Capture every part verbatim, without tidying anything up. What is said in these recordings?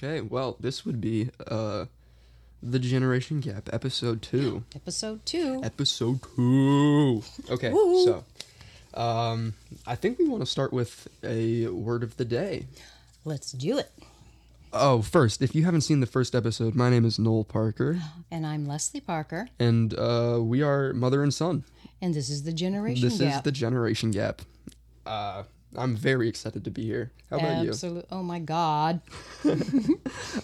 Okay, well, this would be uh, The Generation Gap, Episode two. Episode two. Episode two. Okay, Woo. so um, I think we want to start with a word of the day. Let's do it. Oh, first, if you haven't seen the first episode, my name is Noel Parker. And I'm Leslie Parker. And uh, we are mother and son. And this is The Generation this Gap. This is The Generation Gap. Uh, I'm very excited to be here. How about Absolute. you? Absolutely. Oh, my God.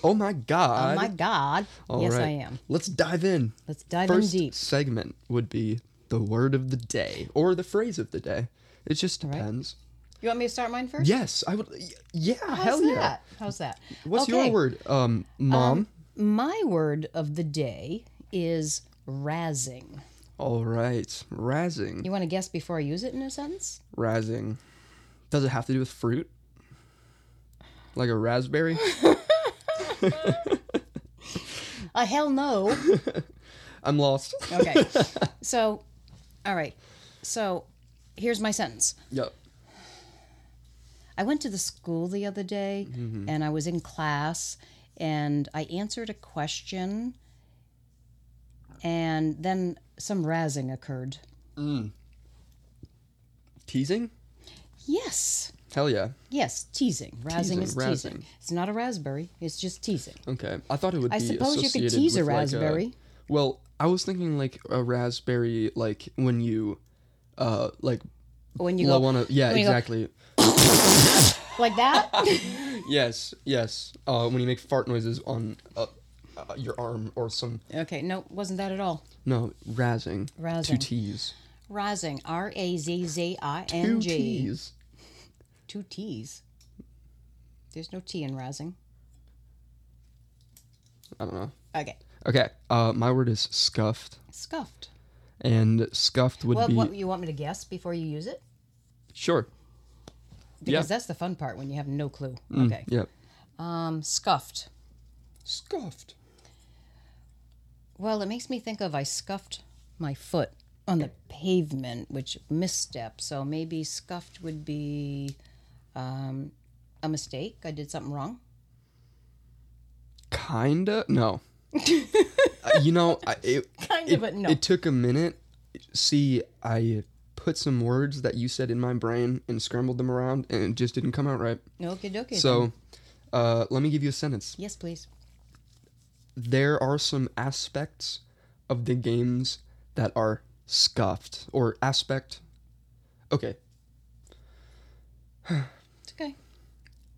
oh, my God. Oh, my God. All yes, right. I am. Let's dive in. Let's dive first in deep. First segment would be the word of the day or the phrase of the day. It just depends. Right. You want me to start mine first? Yes, I would. Yeah, How's hell yeah. That? How's that? What's okay. your word, um, Mom? Um, my word of the day is razzing. All right, razzing. You want to guess before I use it in a sentence? Razzing. Does it have to do with fruit? Like a raspberry? uh, hell no. I'm lost. Okay. So, all right. So, here's my sentence. Yep. I went to the school the other day, mm-hmm. and I was in class, and I answered a question, and then some razzing occurred. Mm. Teasing? Yes. Hell yeah. Yes, teasing. Razzing teasing, is razzing. teasing. It's not a raspberry. It's just teasing. Okay. I thought it would be associated with I suppose you could tease a raspberry. Like a, well, I was thinking like a raspberry, like when you, uh, like... When you blow go... On a, yeah, exactly. Go, like that? yes, yes. Uh, when you make fart noises on uh, uh, your arm or some... Okay, no, wasn't that at all. No, razzing. Razzing. Two T's. Razzing. R A Z Z I N G. Two T's. Two T's? There's no T in razzing. I don't know. Okay. Okay, uh, my word is scuffed. Scuffed. And scuffed would well, be... Well, you want me to guess before you use it? Sure. Because yeah. that's the fun part when you have no clue. Mm, okay. Yep. Um, scuffed. Scuffed. Well, it makes me think of I scuffed my foot on the pavement, which misstep. So maybe scuffed would be um, a mistake. I did something wrong. Kinda. No. uh, you know, I, it, kinda, it, but no. It took a minute. See, I. put some words that you said in my brain and scrambled them around, and it just didn't come out right. Okie dokie. So, uh, let me give you a sentence. Yes, please. There are some aspects of the games that are scuffed, or aspect... Okay. It's okay.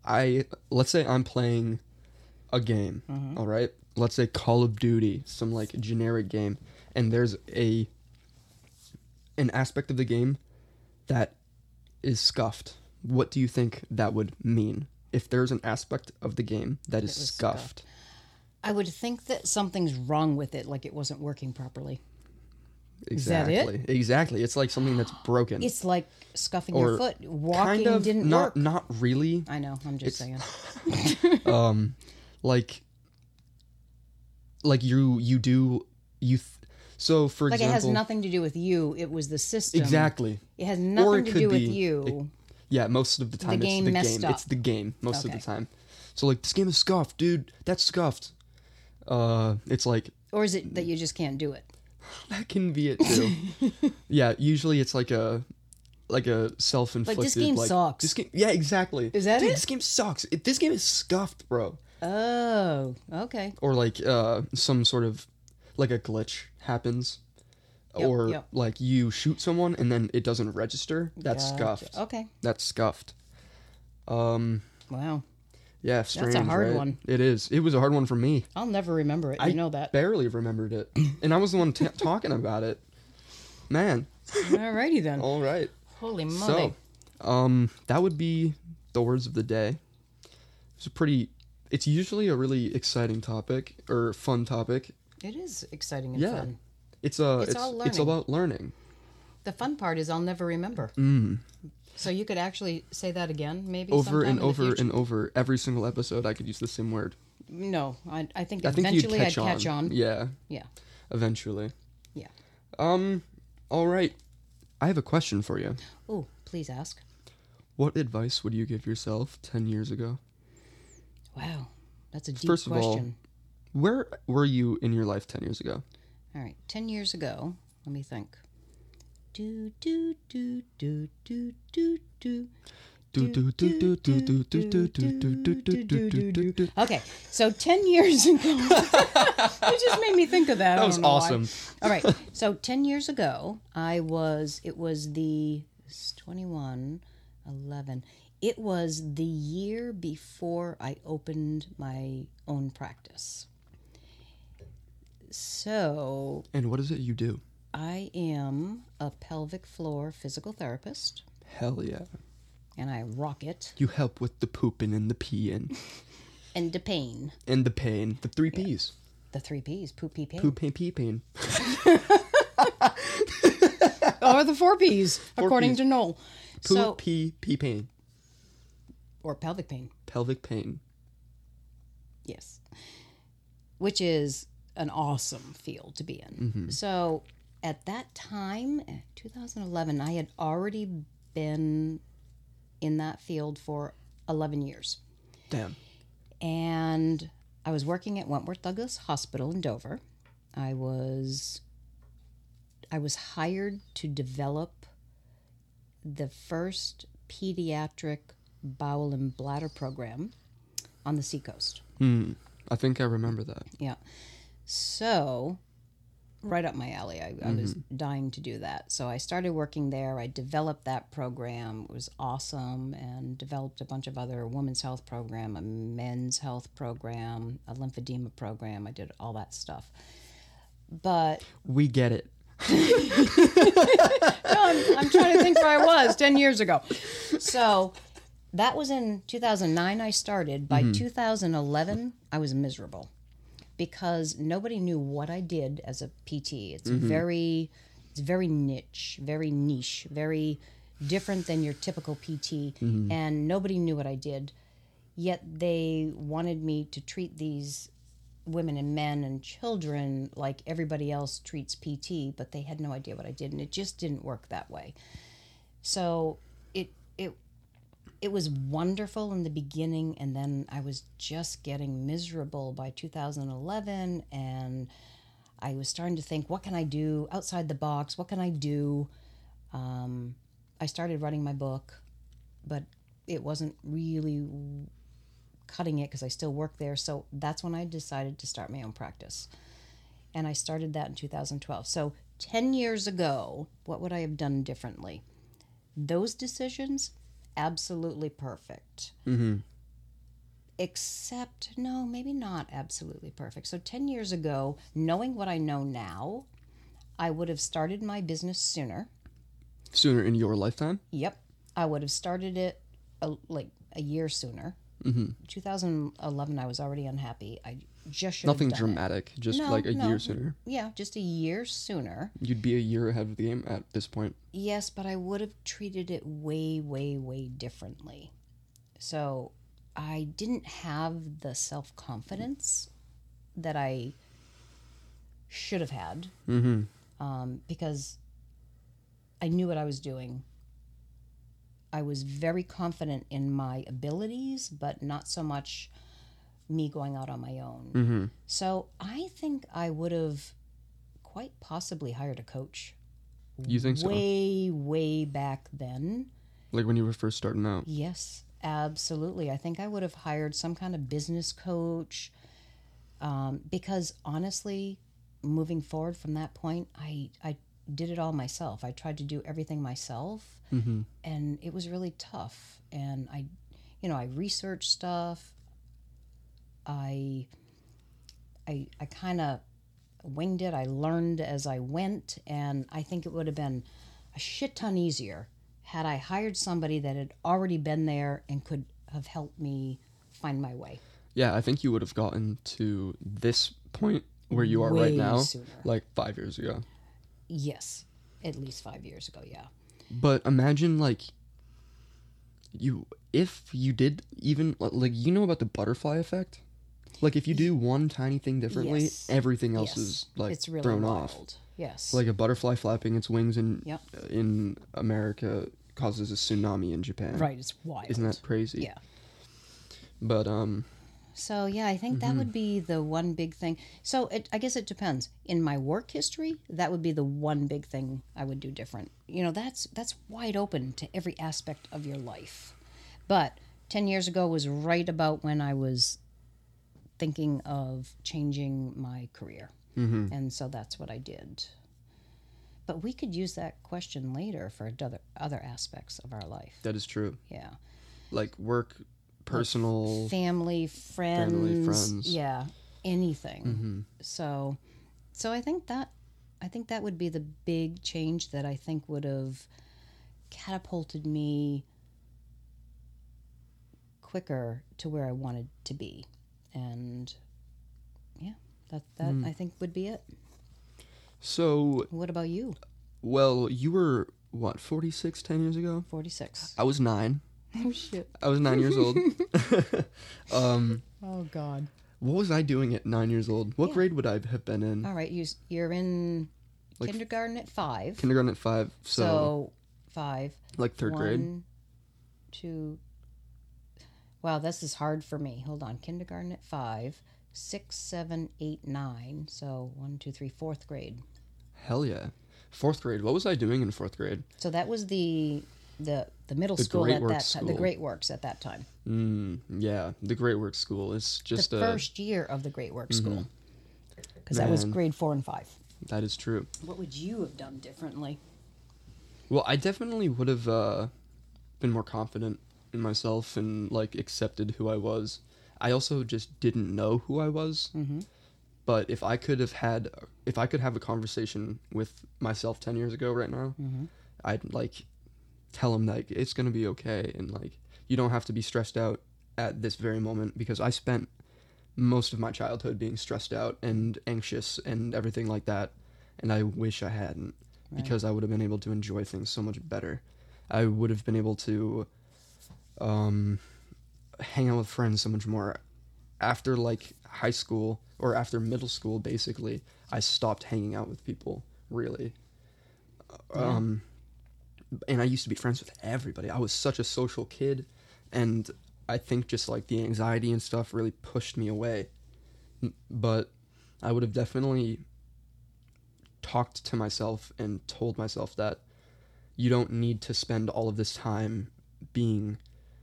I, let's say I'm playing a game, mm-hmm. all right? Let's say Call of Duty, some, like, generic game, and there's a... an aspect of the game that is scuffed. What do you think that would mean? If there's an aspect of the game that is scuffed. scuffed. I would think that something's wrong with it, like it wasn't working properly. Exactly. Is that it? Exactly. It's like something that's broken. It's like scuffing or your foot. Walking kind of didn't not, work. Not really. I know, I'm just it's, saying. um, like, like you, you do, you... Th- So, for like example... Like, it has nothing to do with you. It was the system. Exactly. It has nothing it to do be, with you. It, yeah, most of the time the it's game the messed game. Up. It's the game most okay. of the time. So, like, this game is scuffed, dude. That's scuffed. Uh, it's like... Or is it that you just can't do it? That can be it, too. yeah, usually it's like a like a self-inflicted... Like, this game like, sucks. This game, yeah, exactly. Is that dude, it? This game sucks. It, this game is scuffed, bro. Oh, okay. Or, like, uh, some sort of... Like a glitch happens, yep, or yep. like you shoot someone and then it doesn't register. That's gotcha. scuffed. Okay. That's scuffed. Um, wow. Yeah, strange, That's a hard right? one. It is. It was a hard one for me. I'll never remember it. I you know that. barely remembered it. And I was the one t- talking about it. Man. Alrighty then. All right. Holy moly. So, um, that would be the words of the day. It's a pretty, it's usually a really exciting topic or fun topic. It is exciting and yeah. fun. It's, uh, it's, it's all learning. It's about learning. The fun part is I'll never remember. Mm. So you could actually say that again, maybe? Over and over and over. Every single episode I could use the same word. No, I, I think I eventually think catch I'd on. catch on. Yeah. Yeah. Eventually. Yeah. Um. All right. I have a question for you. Oh, please ask. What advice would you give yourself ten years ago? Wow. That's a deep First of question. All, where were you in your life ten years ago? All right. ten years ago. Let me think. Do, do, do, do, do, do, do. Okay, so ten years ago, it just made me think of that. That was awesome. All right, so ten years ago, I was, it was the, it's twenty-one, eleven, it was the year before I opened my own practice. So. And what is it you do? I am a pelvic floor physical therapist. Hell yeah. And I rock it. You help with the pooping and the peeing. And the pain. And the pain. The three P's. Yeah. The three P's. Poop, pee, pain. Poop, pain, pee, pain. Or the four P's, four according P's. to Noel. Poop, so, pee, pee, pain. Or pelvic pain. Pelvic pain. Yes. Which is an awesome field to be in. Mm-hmm. So at that time, twenty eleven, I had already been in that field for eleven years. Damn. And I was working at Wentworth Douglas Hospital in Dover. I was I was hired to develop the first pediatric bowel and bladder program on the seacoast. Hmm. I think I remember that. Yeah. So right up my alley. I, I mm-hmm. was dying to do that. So I started working there. I developed that program. It was awesome, and developed a bunch of other women's health program, a men's health program, a lymphedema program. I did all that stuff. But we get it. No, I'm, I'm trying to think where I was ten years ago. So that was in two thousand nine I started. By mm-hmm. two thousand eleven, I was miserable. Because nobody knew what I did as a P T. It's mm-hmm. very, it's very niche, very niche, very different than your typical P T. Mm-hmm. And nobody knew what I did. Yet they wanted me to treat these women and men and children like everybody else treats P T, but they had no idea what I did, and it just didn't work that way. So it it It was wonderful in the beginning, and then I was just getting miserable by two thousand eleven, and I was starting to think, what can I do outside the box? What can I do? Um, I started writing my book, but it wasn't really cutting it because I still work there, so that's when I decided to start my own practice, and I started that in two thousand twelve. So ten years ago, what would I have done differently? Those decisions... absolutely perfect. Mm-hmm. Except, no, maybe not absolutely perfect. So ten years ago, knowing what I know now, I would have started my business sooner. Sooner in your lifetime? Yep. I would have started it a, like a year sooner. Mm-hmm. twenty eleven, I was already unhappy. I just should Nothing have done dramatic, it. just no, like a no, year sooner. Yeah, just a year sooner. You'd be a year ahead of the game at this point. Yes, but I would have treated it way, way, way differently. So I didn't have the self-confidence that I should have had mm-hmm. um, because I knew what I was doing. I was very confident in my abilities, but not so much me going out on my own. Mm-hmm. So I think I would have quite possibly hired a coach. You think so? Way, way back then. Like when you were first starting out? Yes, absolutely. I think I would have hired some kind of business coach um, because honestly, moving forward from that point, I, I did it all myself. I tried to do everything myself, mm-hmm. and it was really tough. And I, you know, I researched stuff. I, I, I kind of winged it. I learned as I went, and I think it would have been a shit ton easier had I hired somebody that had already been there and could have helped me find my way. Yeah, I think you would have gotten to this point where you are Way right now, sooner. Like five years ago. Yes, at least five years ago, yeah. But imagine, like, you, if you did even, like, you know about the butterfly effect? Like, if you do one tiny thing differently, yes. everything else yes. is, like, it's really thrown wild. Off. Yes. Like, a butterfly flapping its wings in yep. uh, in America causes a tsunami in Japan. Right, it's wild. Isn't that crazy? Yeah. But, um... So, yeah, I think mm-hmm. that would be the one big thing. So it, I guess it depends. In my work history, that would be the one big thing I would do different. You know, that's that's wide open to every aspect of your life. But ten years ago was right about when I was thinking of changing my career. Mm-hmm. And so that's what I did. But we could use that question later for other other aspects of our life. That is true. Yeah. Like work, personal, like family, friends, family, friends. Yeah, anything. Mm-hmm. So, so I think that I think that would be the big change that I think would have catapulted me quicker to where I wanted to be, and yeah, that that mm. I think would be it. So, what about you? Well, you were what, forty-six ten years ago? forty-six I was nine. Oh shit. I was nine years old. um, oh God. What was I doing at nine years old? What yeah. grade would I have been in? All right, you, you're in like kindergarten at five. Kindergarten at five. So, so five. Like third one, grade. Two. Wow, this is hard for me. Hold on. Kindergarten at five. Six, seven, eight, nine. So one, two, three, fourth grade. Hell yeah, fourth grade. What was I doing in fourth grade? So that was the. The the middle the school at that time, the Great Works at that time. Mm, yeah, the Great Works school is just the a, first year of the Great Works mm-hmm. school, because that was grade four and five. That is true. What would you have done differently? Well, I definitely would have uh, been more confident in myself and like accepted who I was. I also just didn't know who I was. Mm-hmm. But if I could have had, if I could have a conversation with myself ten years ago, right now, mm-hmm. I'd like. Tell him like it's gonna be okay, and like you don't have to be stressed out at this very moment, because I spent most of my childhood being stressed out and anxious and everything like that, and I wish I hadn't, right. because I would have been able to enjoy things so much better. I would have been able to um, hang out with friends so much more. After like high school or after middle school, basically, I stopped hanging out with people really. Yeah. Um, And I used to be friends with everybody. I was such a social kid. And I think just like the anxiety and stuff really pushed me away. But I would have definitely talked to myself and told myself that you don't need to spend all of this time being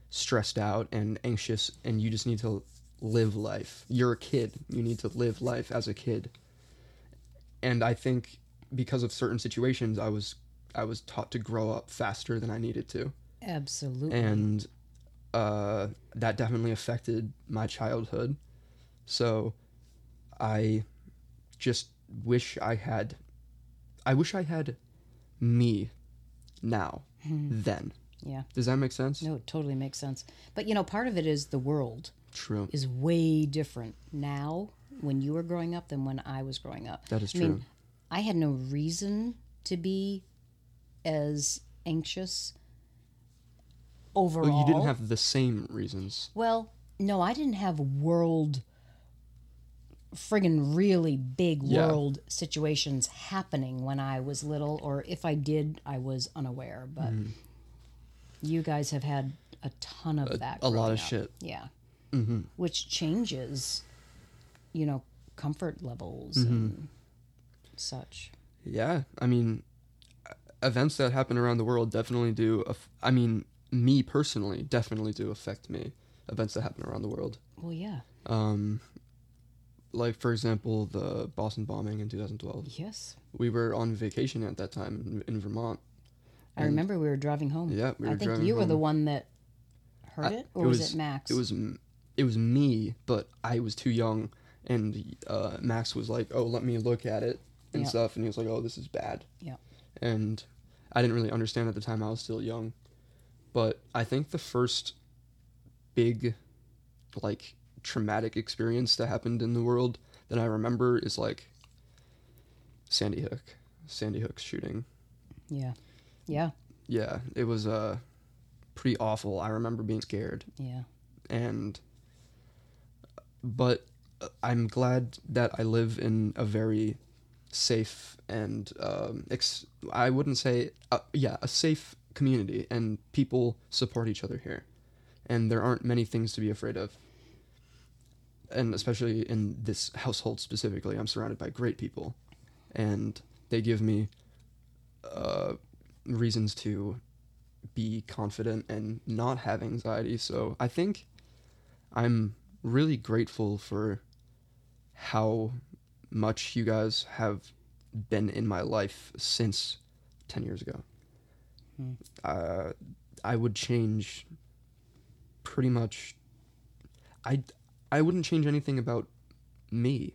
stressed out and anxious. And you just need to live life. You're a kid. You need to live life as a kid. And I think because of certain situations, I was... I was taught to grow up faster than I needed to. Absolutely. And uh, that definitely affected my childhood. So I just wish I had, I wish I had me now, mm-hmm. then. Yeah. Does that make sense? No, it totally makes sense. But, you know, part of it is the world. True. Is way different now when you were growing up than when I was growing up. That is true. I mean, I had no reason to be as anxious overall. Well, you didn't have the same reasons. Well, no, I didn't have world, friggin' really big yeah. world situations happening when I was little, or if I did, I was unaware. But mm. you guys have had a ton of a, that. A lot of up. Shit. Yeah. Mm-hmm. Which changes, you know, comfort levels mm-hmm. and such. Yeah, I mean... events that happen around the world definitely do, aff- I mean, me personally, definitely do affect me, events that happen around the world. Well, yeah. Um, like, for example, the Boston bombing in two thousand twelve. Yes. We were on vacation at that time in, in Vermont. I remember we were driving home. Yeah, we were I think driving you home. Were the one that heard I, it, or it was, was it Max? It was, it was me, but I was too young, and uh, Max was like, oh, let me look at it and yep. stuff, and he was like, oh, this is bad. Yeah. And I didn't really understand at the time. I was still young. But I think the first big, like, traumatic experience that happened in the world that I remember is, like, Sandy Hook. Sandy Hook's shooting. Yeah. Yeah. Yeah. It was uh, pretty awful. I remember being scared. Yeah. And, but I'm glad that I live in a very... safe and um ex- I wouldn't say uh, yeah a safe community, and people support each other here, and there aren't many things to be afraid of. and especially in this household specifically, I'm surrounded by great people, and they give me uh, reasons to be confident and not have anxiety. So I think I'm really grateful for how much you guys have been in my life since ten years ago. Mm-hmm. Uh, I would change pretty much... I, I wouldn't change anything about me.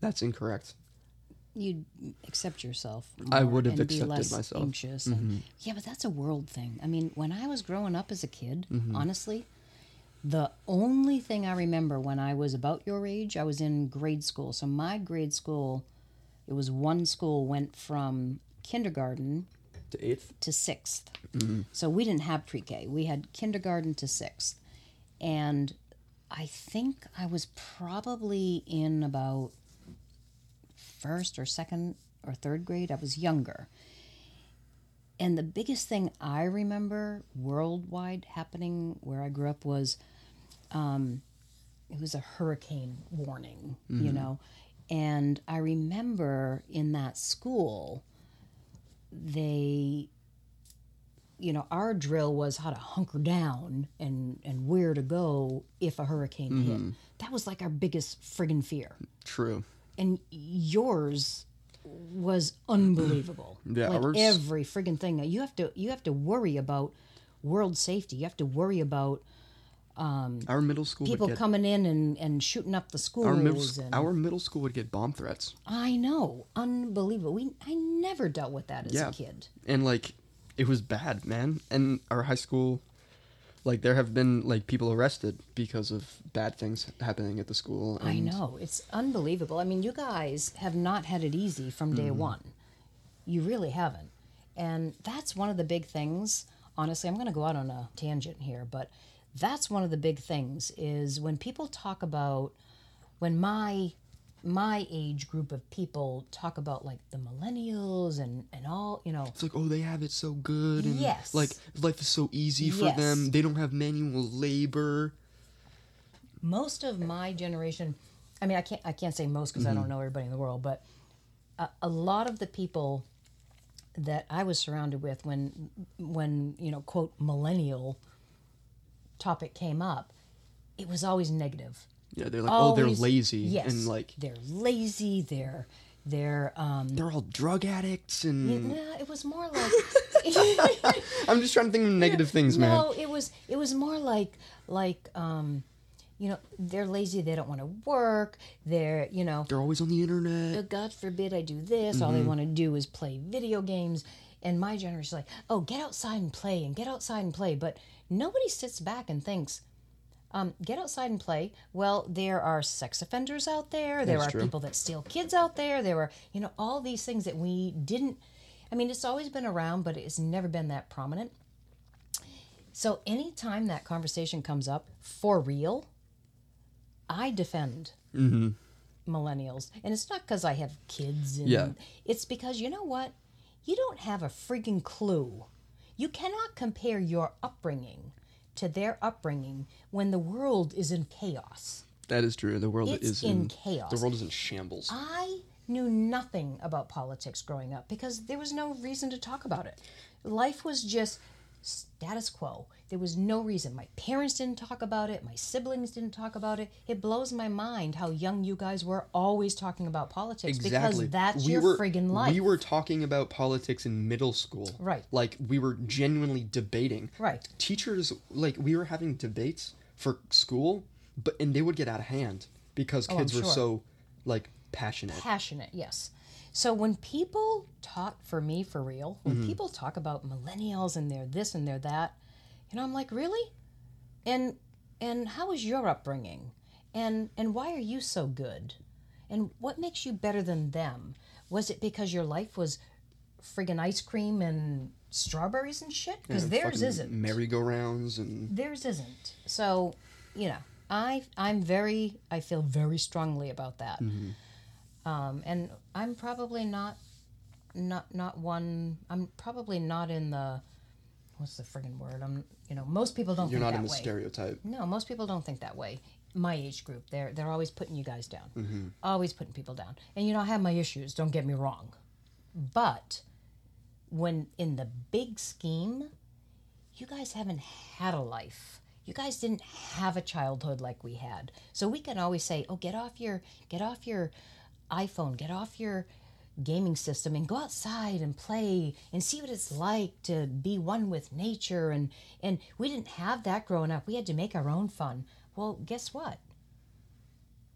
That's incorrect. You'd accept yourself. I would have accepted myself. And be less anxious. Mm-hmm. And, yeah, but that's a world thing. I mean, when I was growing up as a kid, mm-hmm. honestly, the only thing I remember when I was about your age, I was in grade school. So my grade school, it was one school went from kindergarten to eighth to sixth. Mm-hmm. So we didn't have pre-K. We had kindergarten to sixth. And I think I was probably in about first or second or third grade. I was younger. And the biggest thing I remember worldwide happening where I grew up was um, it was a hurricane warning, mm-hmm. you know. And I remember in that school, they... you know, our drill was how to hunker down and, and where to go if a hurricane mm-hmm. hit. That was like our biggest friggin' fear. True. And yours was unbelievable. Yeah, like ours... every friggin' thing. You have to you have to worry about world safety. You have to worry about um, our middle school people would get... coming in and, and shooting up the schools. Our middle, and... our middle school would get bomb threats. I know, unbelievable. We I never dealt with that as yeah. a kid. And like. It was bad, man. And our high school, like, there have been, like, people arrested because of bad things happening at the school. And... I know. It's unbelievable. I mean, you guys have not had it easy from day mm. one. You really haven't. And that's one of the big things. Honestly, I'm going to go out on a tangent here, but that's one of the big things is when people talk about, when my... my age group of people talk about like the millennials and, and all, you know. It's like, oh, they have it so good. And yes. Like life is so easy for yes. them. They don't have manual labor. Most of my generation, I mean, I can't, I can't say most because mm-hmm. I don't know everybody in the world, but a, a lot of the people that I was surrounded with when, when, you know, quote, millennial topic came up, it was always negative. Yeah, they're like, always, oh, they're lazy, yes, and like they're lazy. They're they're um, they're all drug addicts, and yeah, it was more like I'm just trying to think of negative things, man. No, it was it was more like like um, you know, they're lazy. They don't want to work. They're you know they're always on the internet. God forbid I do this. Mm-hmm. All they want to do is play video games. And my generation's like, oh, get outside and play, and get outside and play. But nobody sits back and thinks. Um, get outside and play. Well, there are sex offenders out there. There That's are true. People that steal kids out there. There were, you know, all these things that we didn't... I mean, it's always been around, but it's never been that prominent. So anytime that conversation comes up, for real, I defend mm-hmm. millennials. And it's not because I have kids. And yeah. It's because, you know what? You don't have a freaking clue. You cannot compare your upbringing to their upbringing when the world is in chaos. That is true. The world it's is in, in chaos. The world is in shambles. I knew nothing about politics growing up because there was no reason to talk about it. Life was just status quo. There was no reason. My parents didn't talk about it. My siblings didn't talk about it. It blows my mind how young you guys were always talking about politics exactly. because that's we your were, friggin' life. We were talking about politics in middle school. Right. Like, we were genuinely debating. Right. Teachers, like, we were having debates for school, but and they would get out of hand because oh, kids I'm were sure. so, like, passionate. Passionate, yes. So when people talk, for me, for real, when mm-hmm. people talk about millennials and they're this and they're that, you know, I'm like, really? And and how was your upbringing? And and why are you so good? And what makes you better than them? Was it because your life was friggin' ice cream and strawberries and shit? Because yeah, theirs isn't. Merry-go-rounds and... Theirs isn't. So, you know, I, I'm very... I feel very strongly about that. Mm-hmm. Um, and I'm probably not, not, not one, I'm probably not in the, what's the friggin' word? I'm, you know, most people don't. You're think that way. You're not in the stereotype. No, most people don't think that way. My age group, they're they're always putting you guys down, mm-hmm. always putting people down. And you know, I have my issues. Don't get me wrong, but when in the big scheme, you guys haven't had a life. You guys didn't have a childhood like we had. So we can always say, "Oh, get off your get off your iPhone, get off your gaming system and go outside and play and see what it's like to be one with nature." And and we didn't have that growing up. We had to make our own fun. Well, guess what?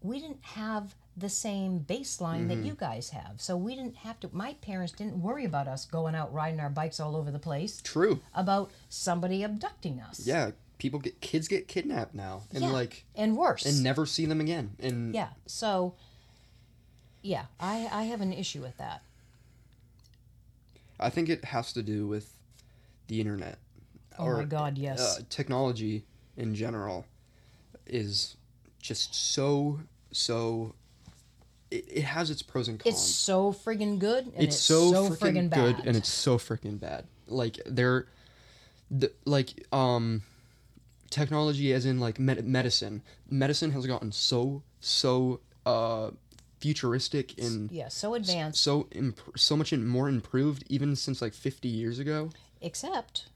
We didn't have the same baseline mm-hmm. that you guys have. So we didn't have to, my parents didn't worry about us going out riding our bikes all over the place. True. About somebody abducting us. Yeah. People get, kids get kidnapped now. And yeah. like. And worse. And never see them again. And yeah. So, yeah, I, I have an issue with that. I think it has to do with the internet. Oh or, my God, yes. Uh, technology in general is just so, so... It, it has its pros and cons. It's so friggin' good, and it's, it's so, so friggin' bad. Good, and it's so friggin' bad. Like, they're... The, like, um... technology as in, like, med- medicine. Medicine has gotten so, so, uh... futuristic and... Yeah, so advanced. So imp- so much more improved, even since, like, fifty years ago. Except...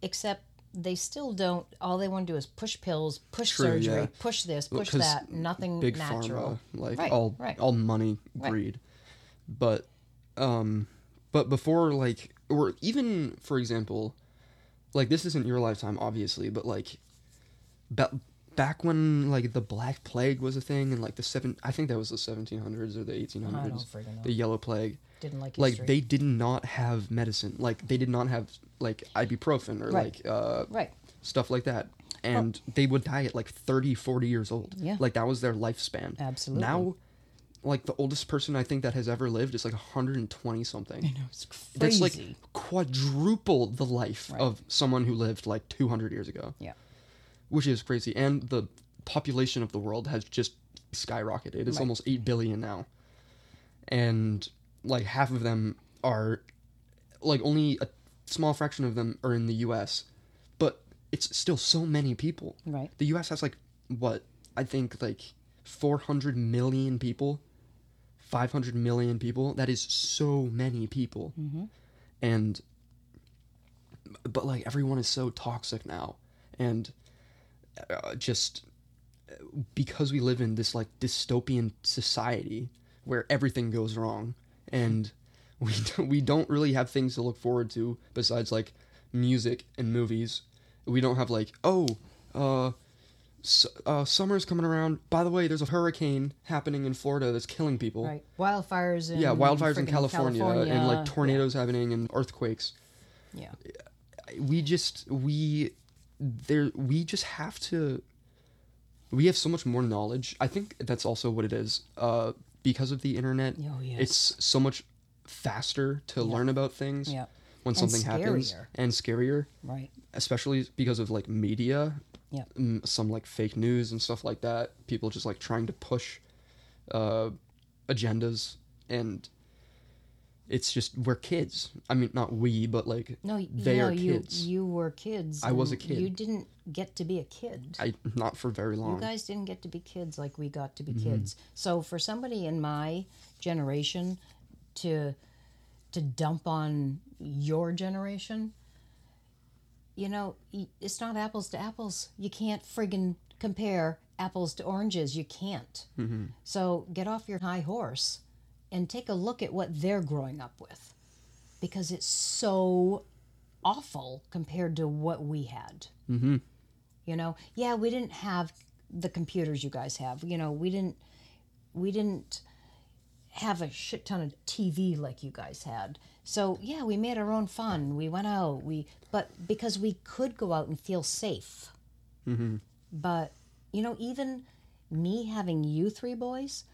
Except... they still don't. All they want to do is push pills, push True, surgery, yeah. push this, push that. Nothing big natural. Pharma, like right, all, right. all money greed. Right. But, um, but before like, or even for example, like this isn't your lifetime, obviously, but like, ba- back when like the Black Plague was a thing, and like the seven, I think that was the seventeen hundreds or the eighteen hundreds. I don't freaking know. The Yellow Plague. Didn't like history. Like they did not have medicine. Like they did not have like ibuprofen or right. like uh right. stuff like that. And oh. they would die at like thirty, forty years old. Yeah. Like that was their lifespan. Absolutely. Now like the oldest person I think that has ever lived is like one hundred twenty something. I know, it's crazy. That's like quadruple the life right. of someone who lived like two hundred years ago. Yeah. Which is crazy. And the population of the world has just skyrocketed. It's right. almost eight billion now. And like half of them are like only a small fraction of them are in the U S, but it's still so many people. Right. The U S has like what I think like four hundred million people, five hundred million people. That is so many people. Mm-hmm. And, but like everyone is so toxic now. And uh, just because we live in this like dystopian society where everything goes wrong. And we we don't really have things to look forward to besides like music and movies. We don't have like oh, uh, su- uh, summer's coming around. By the way, there's a hurricane happening in Florida that's killing people. Right, wildfires. In yeah, wildfires in California, California and like tornadoes yeah. happening and earthquakes. Yeah, we just we there we just have to. We have so much more knowledge. I think that's also what it is. Uh. Because of the internet, oh, yes. it's so much faster to yep. learn about things yep. when and something scarier. happens and scarier, right? Especially because of like media, yeah, some like fake news and stuff like that. People just like trying to push uh, agendas, and it's just we're kids. I mean, not we, but like no, they no, are kids. You, you were kids. I was a kid. You didn't get to be a kid. I not for very long. You guys didn't get to be kids like we got to be mm-hmm. kids. So for somebody in my generation to to dump on your generation, you know, it's not apples to apples. You can't friggin' compare apples to oranges. You can't. Mm-hmm. So get off your high horse and take a look at what they're growing up with, because it's so awful compared to what we had. Mm-hmm. You know, yeah, we didn't have the computers you guys have. You know, we didn't we didn't have a shit ton of T V like you guys had. So yeah, we made our own fun. We went out. We but because we could go out and feel safe. Mm-hmm. But you know, even me having you three boys.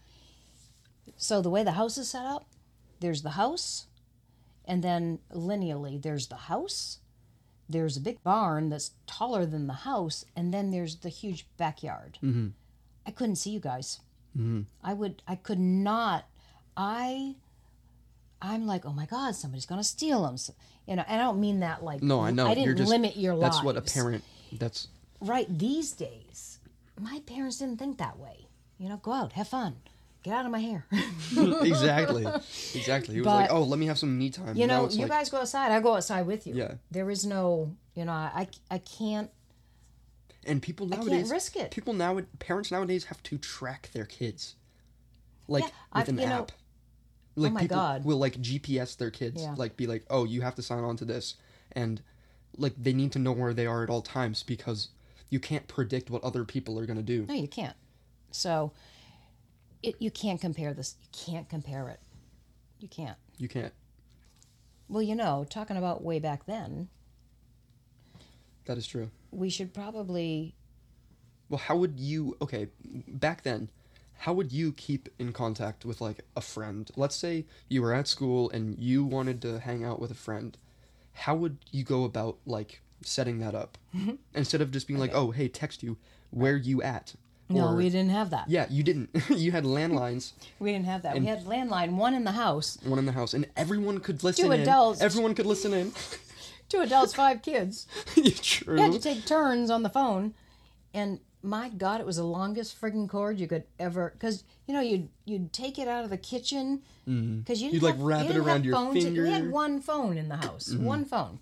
So the way the house is set up, there's the house. And then lineally, there's the house, there's a big barn that's taller than the house, and then there's the huge backyard. Mm-hmm. I couldn't see you guys. Mm-hmm. I would, I could not, I, I'm like, oh my God, somebody's going to steal them. So, you know, and I don't mean that like, no, I know. I didn't You're just, limit your lives. That's what a parent, that's... Right, these days, my parents didn't think that way. You know, go out, have fun, get out of my hair. exactly, exactly. He was but, like, oh, let me have some me time. You know, you like, guys go outside, I go outside with you. Yeah. There is no, you know, I, I can't. And people nowadays, I can't risk it. People now, parents nowadays have to track their kids. Like yeah, with I, an app. Know, Like oh my people God. Will like G P S their kids, yeah. like be like, oh, you have to sign on to this, and like they need to know where they are at all times because you can't predict what other people are gonna do. No, you can't. So, it you can't compare this. You can't compare it. You can't. You can't. Well, you know, talking about way back then. That is true. We should probably. Well, how would you? Okay, back then. How would you keep in contact with, like, a friend? Let's say you were at school and you wanted to hang out with a friend. How would you go about, like, setting that up? Mm-hmm. Instead of just being okay. like, oh, hey, text you, where you at? No, or, we didn't have that. Yeah, you didn't. You had landlines. We didn't have that. We had landline, one in the house. One in the house. And everyone could listen in. Two adults. In. Everyone could listen in. Two adults, five kids. True. You had to take turns on the phone. And... My God, it was the longest friggin' cord you could ever... Because, you know, you'd, you'd take it out of the kitchen. Because you didn't you'd have, like wrap you it around your finger. To, we had one phone in the house. Mm-hmm. One phone.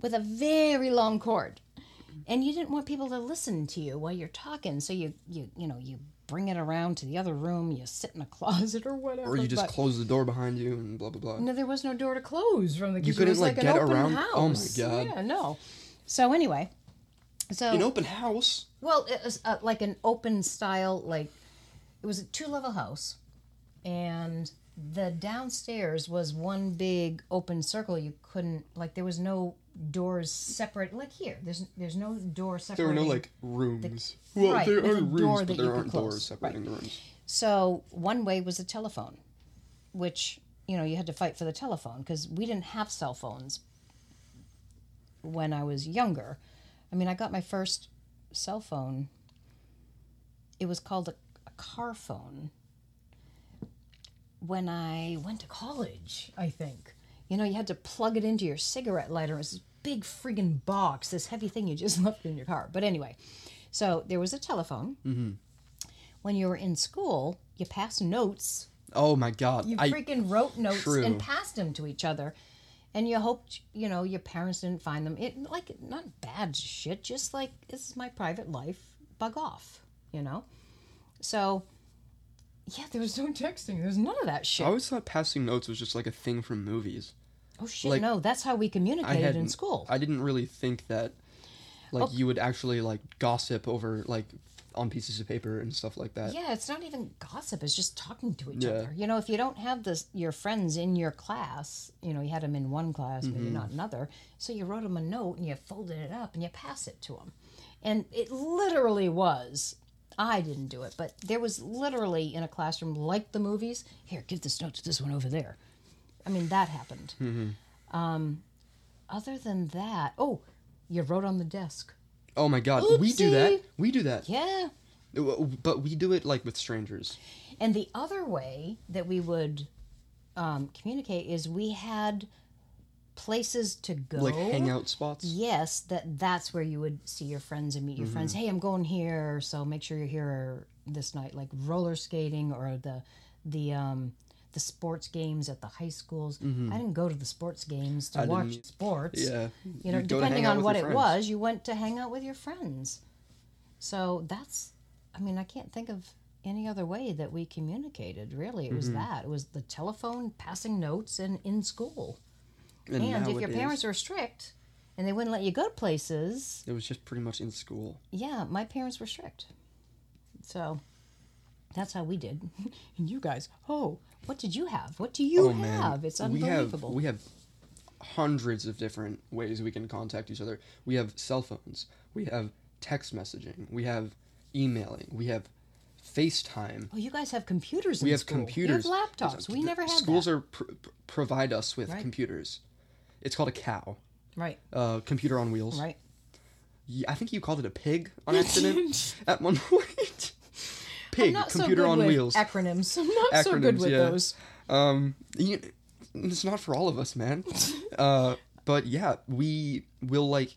With a very long cord. And you didn't want people to listen to you while you're talking. So you, you, you know, you bring it around to the other room. You sit in a closet or whatever. Or you just but, close the door behind you and blah, blah, blah. No, there was no door to close from the kitchen. You couldn't, it was like, like get an open around. House. Oh, my God. Yeah, no. So, anyway... So, an open house? Well, it was uh, like an open style, like, it was a two-level house, and the downstairs was one big open circle. You couldn't, like, there was no doors separate, like here. There's there's no door separating. There were no, like, rooms. The, well, right, there are rooms, but there aren't doors separating the rooms. So, one way was a telephone, which, you know, you had to fight for the telephone, because we didn't have cell phones when I was younger. I mean, I got my first cell phone. It was called a, a car phone when I went to college, I think. You know, you had to plug it into your cigarette lighter. It was this big friggin' box, this heavy thing you just left in your car. But anyway, so there was a telephone. Mm-hmm. When you were in school, you passed notes. Oh, my God. You freaking I, wrote notes true. And passed them to each other. And you hoped, you know, your parents didn't find them. It like, not bad shit, just like, this is my private life, bug off, you know? So, yeah, there was no texting. There was none of that shit. I always thought passing notes was just like a thing from movies. Oh, shit, like, no, that's how we communicated in school. I didn't really think that, like, okay. you would actually, like, gossip over, like, on pieces of paper and stuff like that. Yeah, it's not even gossip. It's just talking to each yeah. other. You know, if you don't have this, your friends in your class, you know, you had them in one class, maybe mm-hmm. not another, so you wrote them a note and you folded it up and you pass it to them. And it literally was, I didn't do it, but there was literally in a classroom like the movies, here, give this note to this one over there. I mean, that happened. Mm-hmm. Um, other than that, oh, you wrote on the desk. Oh my God, Oopsie. we do that. We do that. Yeah. But we do it, like, with strangers. And the other way that we would um, communicate is we had places to go. Like hangout spots? Yes, that that's where you would see your friends and meet your mm-hmm. friends. Hey, I'm going here, so make sure you're here this night. Like roller skating or the the um, the sports games at the high schools. Mm-hmm. I didn't go to the sports games to I watch didn't. sports. Yeah. You know, You'd depending on what it friends. was, you went to hang out with your friends. So that's, I mean, I can't think of any other way that we communicated, really. It mm-hmm. was that. It was the telephone, passing notes, and in school. And, and if your parents were strict and they wouldn't let you go to places. It was just pretty much in school. Yeah, my parents were strict. So that's how we did. And you guys, oh, what did you have? What do you oh, have? Man. It's unbelievable. We have, we have hundreds of different ways we can contact each other. We have cell phones. We have text messaging. We have emailing. We have FaceTime. Oh, you guys have computers in we school. We have computers. We have laptops. We never had schools that. Schools pr- provide us with right. computers. It's called a cow. Right. Uh, computer on wheels. Right. I think you called it a pig on accident at one point. Pig, computer so on wheels. Acronyms. I'm not acronyms, so good with yeah. those. Um, you, it's not for all of us, man. Uh, but yeah, we will like,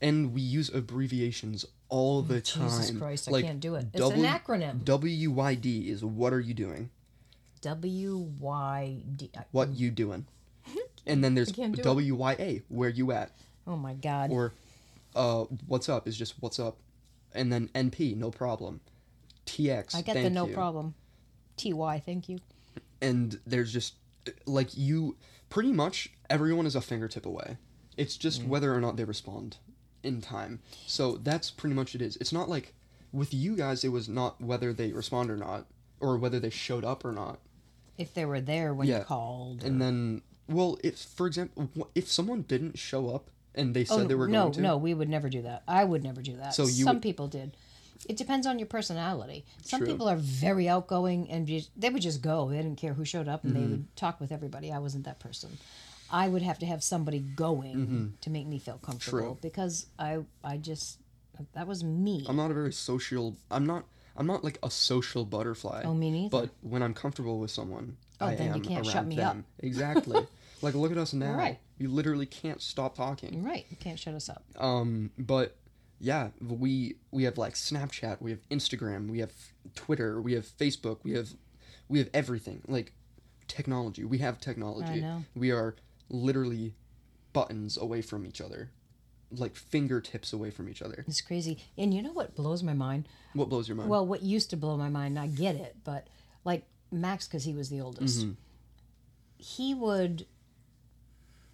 and we use abbreviations all the time. Jesus Christ, I like, can't do it. It's w- an acronym. W Y D is what are you doing? W Y D. What you doing? And then there's W Y A, where you at? Oh my God. Or uh, what's up is just what's up. And then N P, no problem. T X, I get the no you. problem. T Y, thank you. And there's just, like, you, pretty much everyone is a fingertip away. It's just mm. whether or not they respond in time. So that's pretty much it is. It's not like, with you guys, it was not whether they respond or not, or whether they showed up or not. If they were there when yeah. you called. Or... And then, well, if, for example, if someone didn't show up and they said oh, they were no, going to. No, no, we would never do that. I would never do that. So you Some would... people did. It depends on your personality. Some True. people are very outgoing and just, they would just go. They didn't care who showed up and mm-hmm. they would talk with everybody. I wasn't that person. I would have to have somebody going mm-hmm. to make me feel comfortable True. because I I just, that was me. I'm not a very social, I'm not, I'm not like a social butterfly. Oh, me neither. But when I'm comfortable with someone, oh, I am around them. Then you can't shut me them. up. Exactly. Like, look at us now. Right. You literally can't stop talking. Right. You can't shut us up. Um, but... Yeah, we we have like Snapchat, we have Instagram, we have Twitter, we have Facebook, we have we have everything. Like technology. We have technology. I know. We are literally buttons away from each other. Like fingertips away from each other. It's crazy. And you know what blows my mind? What blows your mind? Well, what used to blow my mind, I get it, but like Max, because he was the oldest, mm-hmm. he would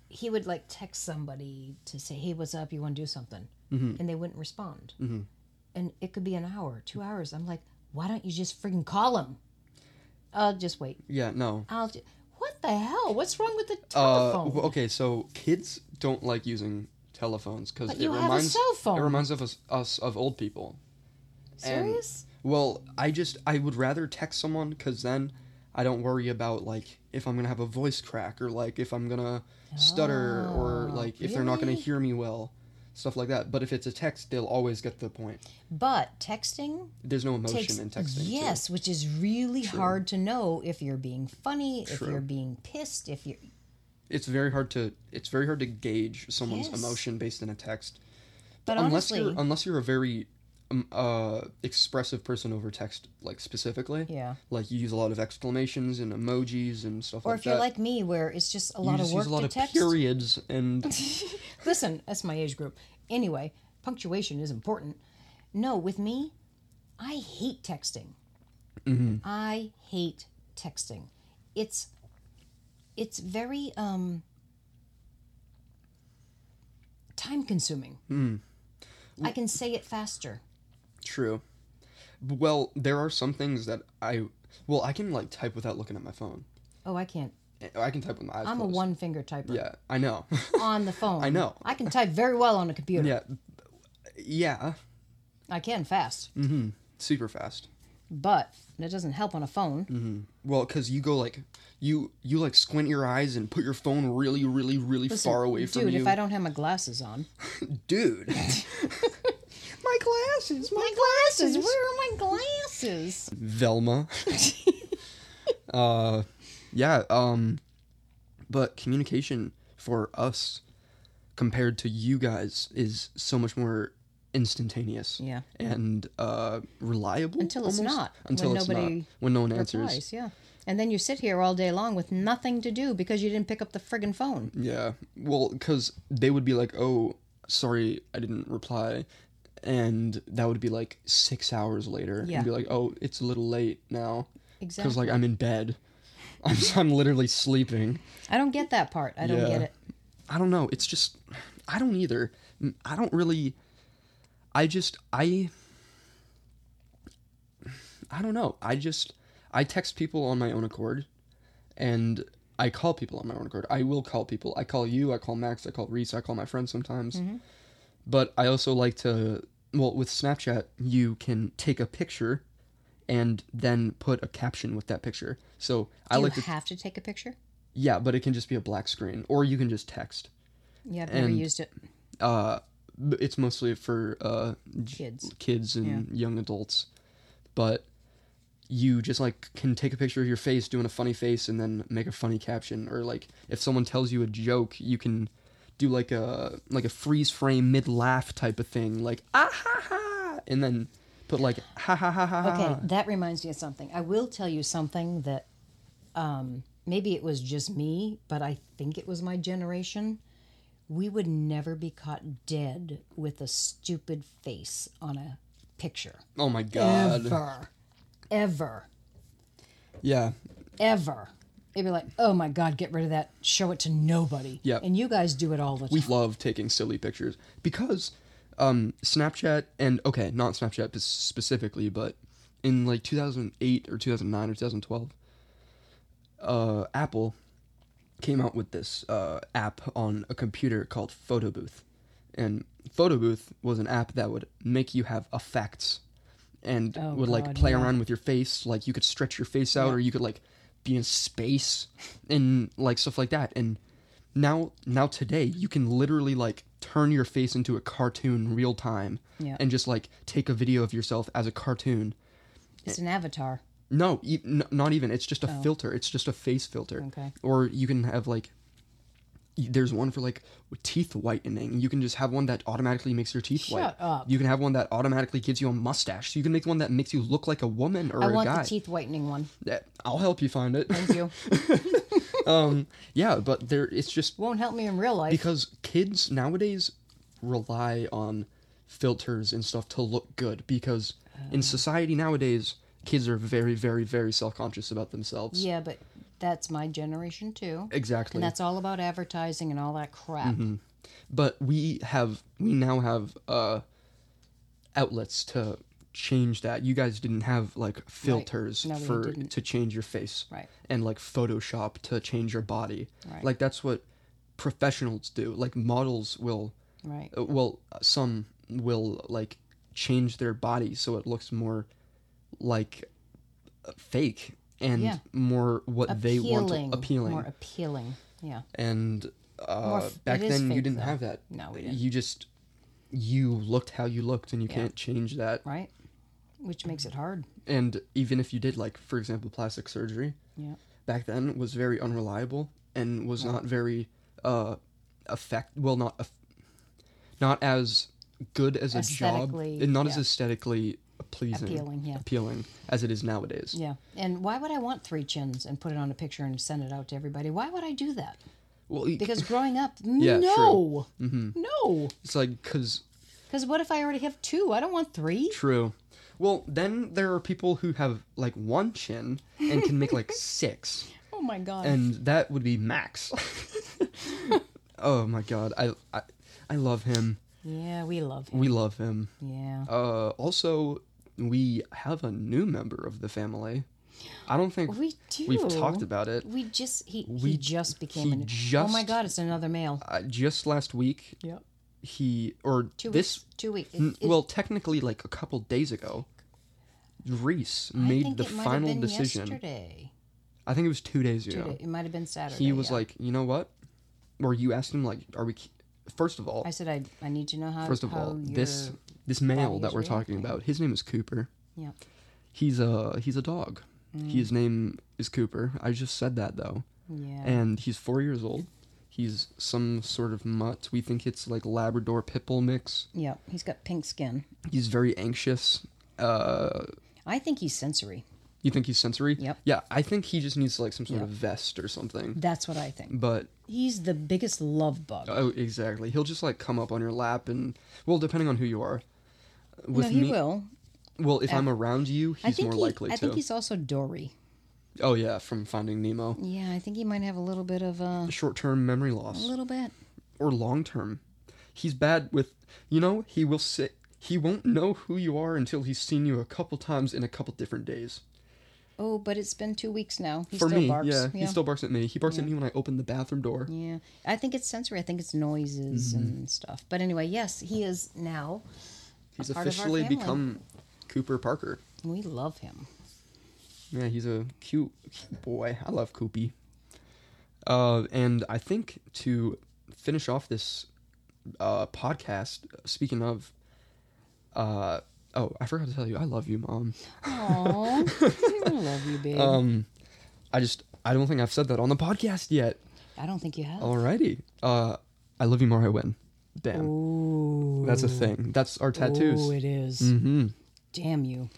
he would like text somebody to say, "Hey, what's up? You want to do something?" Mm-hmm. And they wouldn't respond. Mm-hmm. And it could be an hour, two hours. I'm like, why don't you just friggin' call them? I'll just wait. Yeah, no. I'll. Ju- what the hell? What's wrong with the telephone? Uh, okay, so kids don't like using telephones because it reminds. But you have a cell phone. It reminds us us of old people. Serious? And, well, I just I would rather text someone because then I don't worry about like if I'm gonna have a voice crack or like if I'm gonna oh, stutter or like if really? they're not gonna hear me well. Stuff like that. But if it's a text, they'll always get the point. But texting... There's no emotion takes, in texting. Yes, too. Which is really True. hard to know if you're being funny, True. if you're being pissed, if you're... It's very hard to It's very hard to gauge someone's yes. emotion based in a text. But unless honestly... You're, unless you're a very um, uh, expressive person over text, like, specifically. Yeah. Like, you use a lot of exclamations and emojis and stuff or like that. Or if you're like me, where it's just a lot you of work to text. You just use a lot of periods and... Listen, that's my age group. Anyway, punctuation is important. No, with me, I hate texting. Mm-hmm. I hate texting. It's it's very um, time-consuming. Mm. I can say it faster. True. Well, there are some things that I... Well, I can, like, type without looking at my phone. Oh, I can't. I can type with my eyes I'm closed. A one-finger typer. Yeah, I know. On the phone. I know. I can type very well on a computer. Yeah. Yeah. I can fast. Mm-hmm. Super fast. But that doesn't help on a phone. Mm-hmm. Well, because you go like, you, you like squint your eyes and put your phone really, really, really Listen, far away from dude, you. Dude, if I don't have my glasses on. Dude. My glasses. My, my glasses. glasses. Where are my glasses? Velma. uh... Yeah, um, but communication for us compared to you guys is so much more instantaneous. Yeah. And uh, reliable. Until it's almost. not. Until when it's nobody not. When no one replies, answers. Yeah. And then you sit here all day long with nothing to do because you didn't pick up the friggin' phone. Yeah. Well, because they would be like, oh, sorry, I didn't reply. And that would be like six hours later. Yeah. And be like, oh, it's a little late now. Exactly. Because, like, I'm in bed. I'm, I'm literally sleeping. I don't get that part. I don't yeah. get it. I don't know. It's just... I don't either. I don't really... I just... I... I don't know. I just... I text people on my own accord. And I call people on my own accord. I will call people. I call you. I call Max. I call Reese. I call my friends sometimes. Mm-hmm. But I also like to... Well, with Snapchat, you can take a picture... And then put a caption with that picture. So I Do like. You to, have to take a picture. Yeah, but it can just be a black screen, or you can just text. Yeah, I've and, never used it. Uh, it's mostly for uh kids, kids and yeah. young adults. But you just like can take a picture of your face doing a funny face and then make a funny caption, or like if someone tells you a joke, you can do like a like a freeze frame mid laugh type of thing, like ah ha ha, and then put like ha ha ha ha. Okay, that reminds me of something. I will tell you something that um, maybe it was just me, but I think it was my generation. We would never be caught dead with a stupid face on a picture. Oh my God. Ever. Ever. Yeah. Ever. It'd be like, oh my God, get rid of that. Show it to nobody. Yeah. And you guys do it all the time. We love taking silly pictures because um, Snapchat and, okay, not Snapchat specifically, but in like two thousand eight or two thousand nine or two thousand twelve, uh, Apple came out with this uh, app on a computer called Photo Booth. And Photo Booth was an app that would make you have effects and oh, would like God, play yeah. around with your face. Like you could stretch your face out yeah. or you could like be in space and like stuff like that. And now, now today you can literally like turn your face into a cartoon real time yeah. and just like take a video of yourself as a cartoon. It's an avatar. No, e- n- not even. It's just a oh. filter. It's just a face filter. Okay. Or you can have like, there's one for like teeth whitening. You can just have one that automatically makes your teeth Shut white. Shut up. You can have one that automatically gives you a mustache. So you can make one that makes you look like a woman or I a guy. I want the teeth whitening one. I'll help you find it. Thank you. um, yeah, but there, it's just... Won't help me in real life. Because kids nowadays rely on filters and stuff to look good. Because uh. in society nowadays, kids are very, very, very self-conscious about themselves. Yeah, but... That's my generation, too. Exactly. And that's all about advertising and all that crap. Mm-hmm. But we have, we now have uh, outlets to change that. You guys didn't have, like, filters right. no, for we didn't. to change your face. Right. And, like, Photoshop to change your body. Right. Like, that's what professionals do. Like, models will... Right. Uh, well, some will, like, change their body so it looks more, like, fake. And yeah. more what appealing. they want, to, appealing. More appealing, yeah. And uh, f- back then fake, you didn't though. have that. No, we didn't. You just, you looked how you looked and you yeah. can't change that. Right, which makes it hard. And even if you did, like, for example, plastic surgery, yeah. back then was very unreliable and was yeah. not very uh, effect. well, not, uh, not as good as a job. And not yeah. as aesthetically pleasing, appealing, yeah. appealing as it is nowadays. Yeah. And why would I want three chins and put it on a picture and send it out to everybody? Why would I do that? Well, because growing up, yeah, no, mm-hmm. no. It's like, cause, cause what if I already have two? I don't want three. True. Well, then there are people who have like one chin and can make like six. Oh my God. And that would be Max. Oh my God. I, I, I love him. Yeah, we love him. We love him. Yeah. Uh, also, we have a new member of the family. I don't think we do. We've talked about it. We just he, we, he just became he a new just, oh my God, it's another male. Uh, just last week. Yep. He or two this weeks, two weeks. It, n- it, well, technically, like a couple days ago, Reese made I think the it might final have been decision. Yesterday. I think it was two days ago. Two day, it might have been Saturday. He was yeah. like, you know what? Or you asked him like, are we? First of all... I said I I need to know how... First of how all, this this male that we're talking right? about, his name is Cooper. Yeah. He's a, he's a dog. Mm. His name is Cooper. I just said that, though. Yeah. And he's four years old. He's some sort of mutt. We think it's like Labrador Pit Bull mix. Yeah, he's got pink skin. He's very anxious. Uh, I think he's sensory. You think he's sensory? Yep. Yeah, I think he just needs like some sort yep. of vest or something. That's what I think. But he's the biggest love bug. Oh, exactly. He'll just like come up on your lap and well, depending on who you are. With no, he me, will. Well, if uh, I'm around you, he's more he, likely to. I think he's also Dory. Oh yeah, from Finding Nemo. Yeah, I think he might have a little bit of a short-term memory loss. A little bit. Or long-term. He's bad with, you know, he will sit. He won't know who you are until he's seen you a couple times in a couple different days. Oh, but it's been two weeks now. He For still me, barks. Yeah, yeah, he still barks at me. He barks yeah. at me when I open the bathroom door. Yeah, I think it's sensory. I think it's noises mm-hmm. and stuff. But anyway, yes, he is now He's a part officially of our family. become Cooper Parker. We love him. Yeah, he's a cute, cute boy. I love Coopy. Uh, and I think to finish off this uh, podcast, speaking of... Uh, Oh, I forgot to tell you, I love you, Mom. Aww. I love you, babe. Um, I just, I don't think I've said that on the podcast yet. I don't think you have. Alrighty. Uh, I love you more, I win. Damn. Ooh. That's a thing. That's our tattoos. Oh, it is. Mm-hmm. Damn you.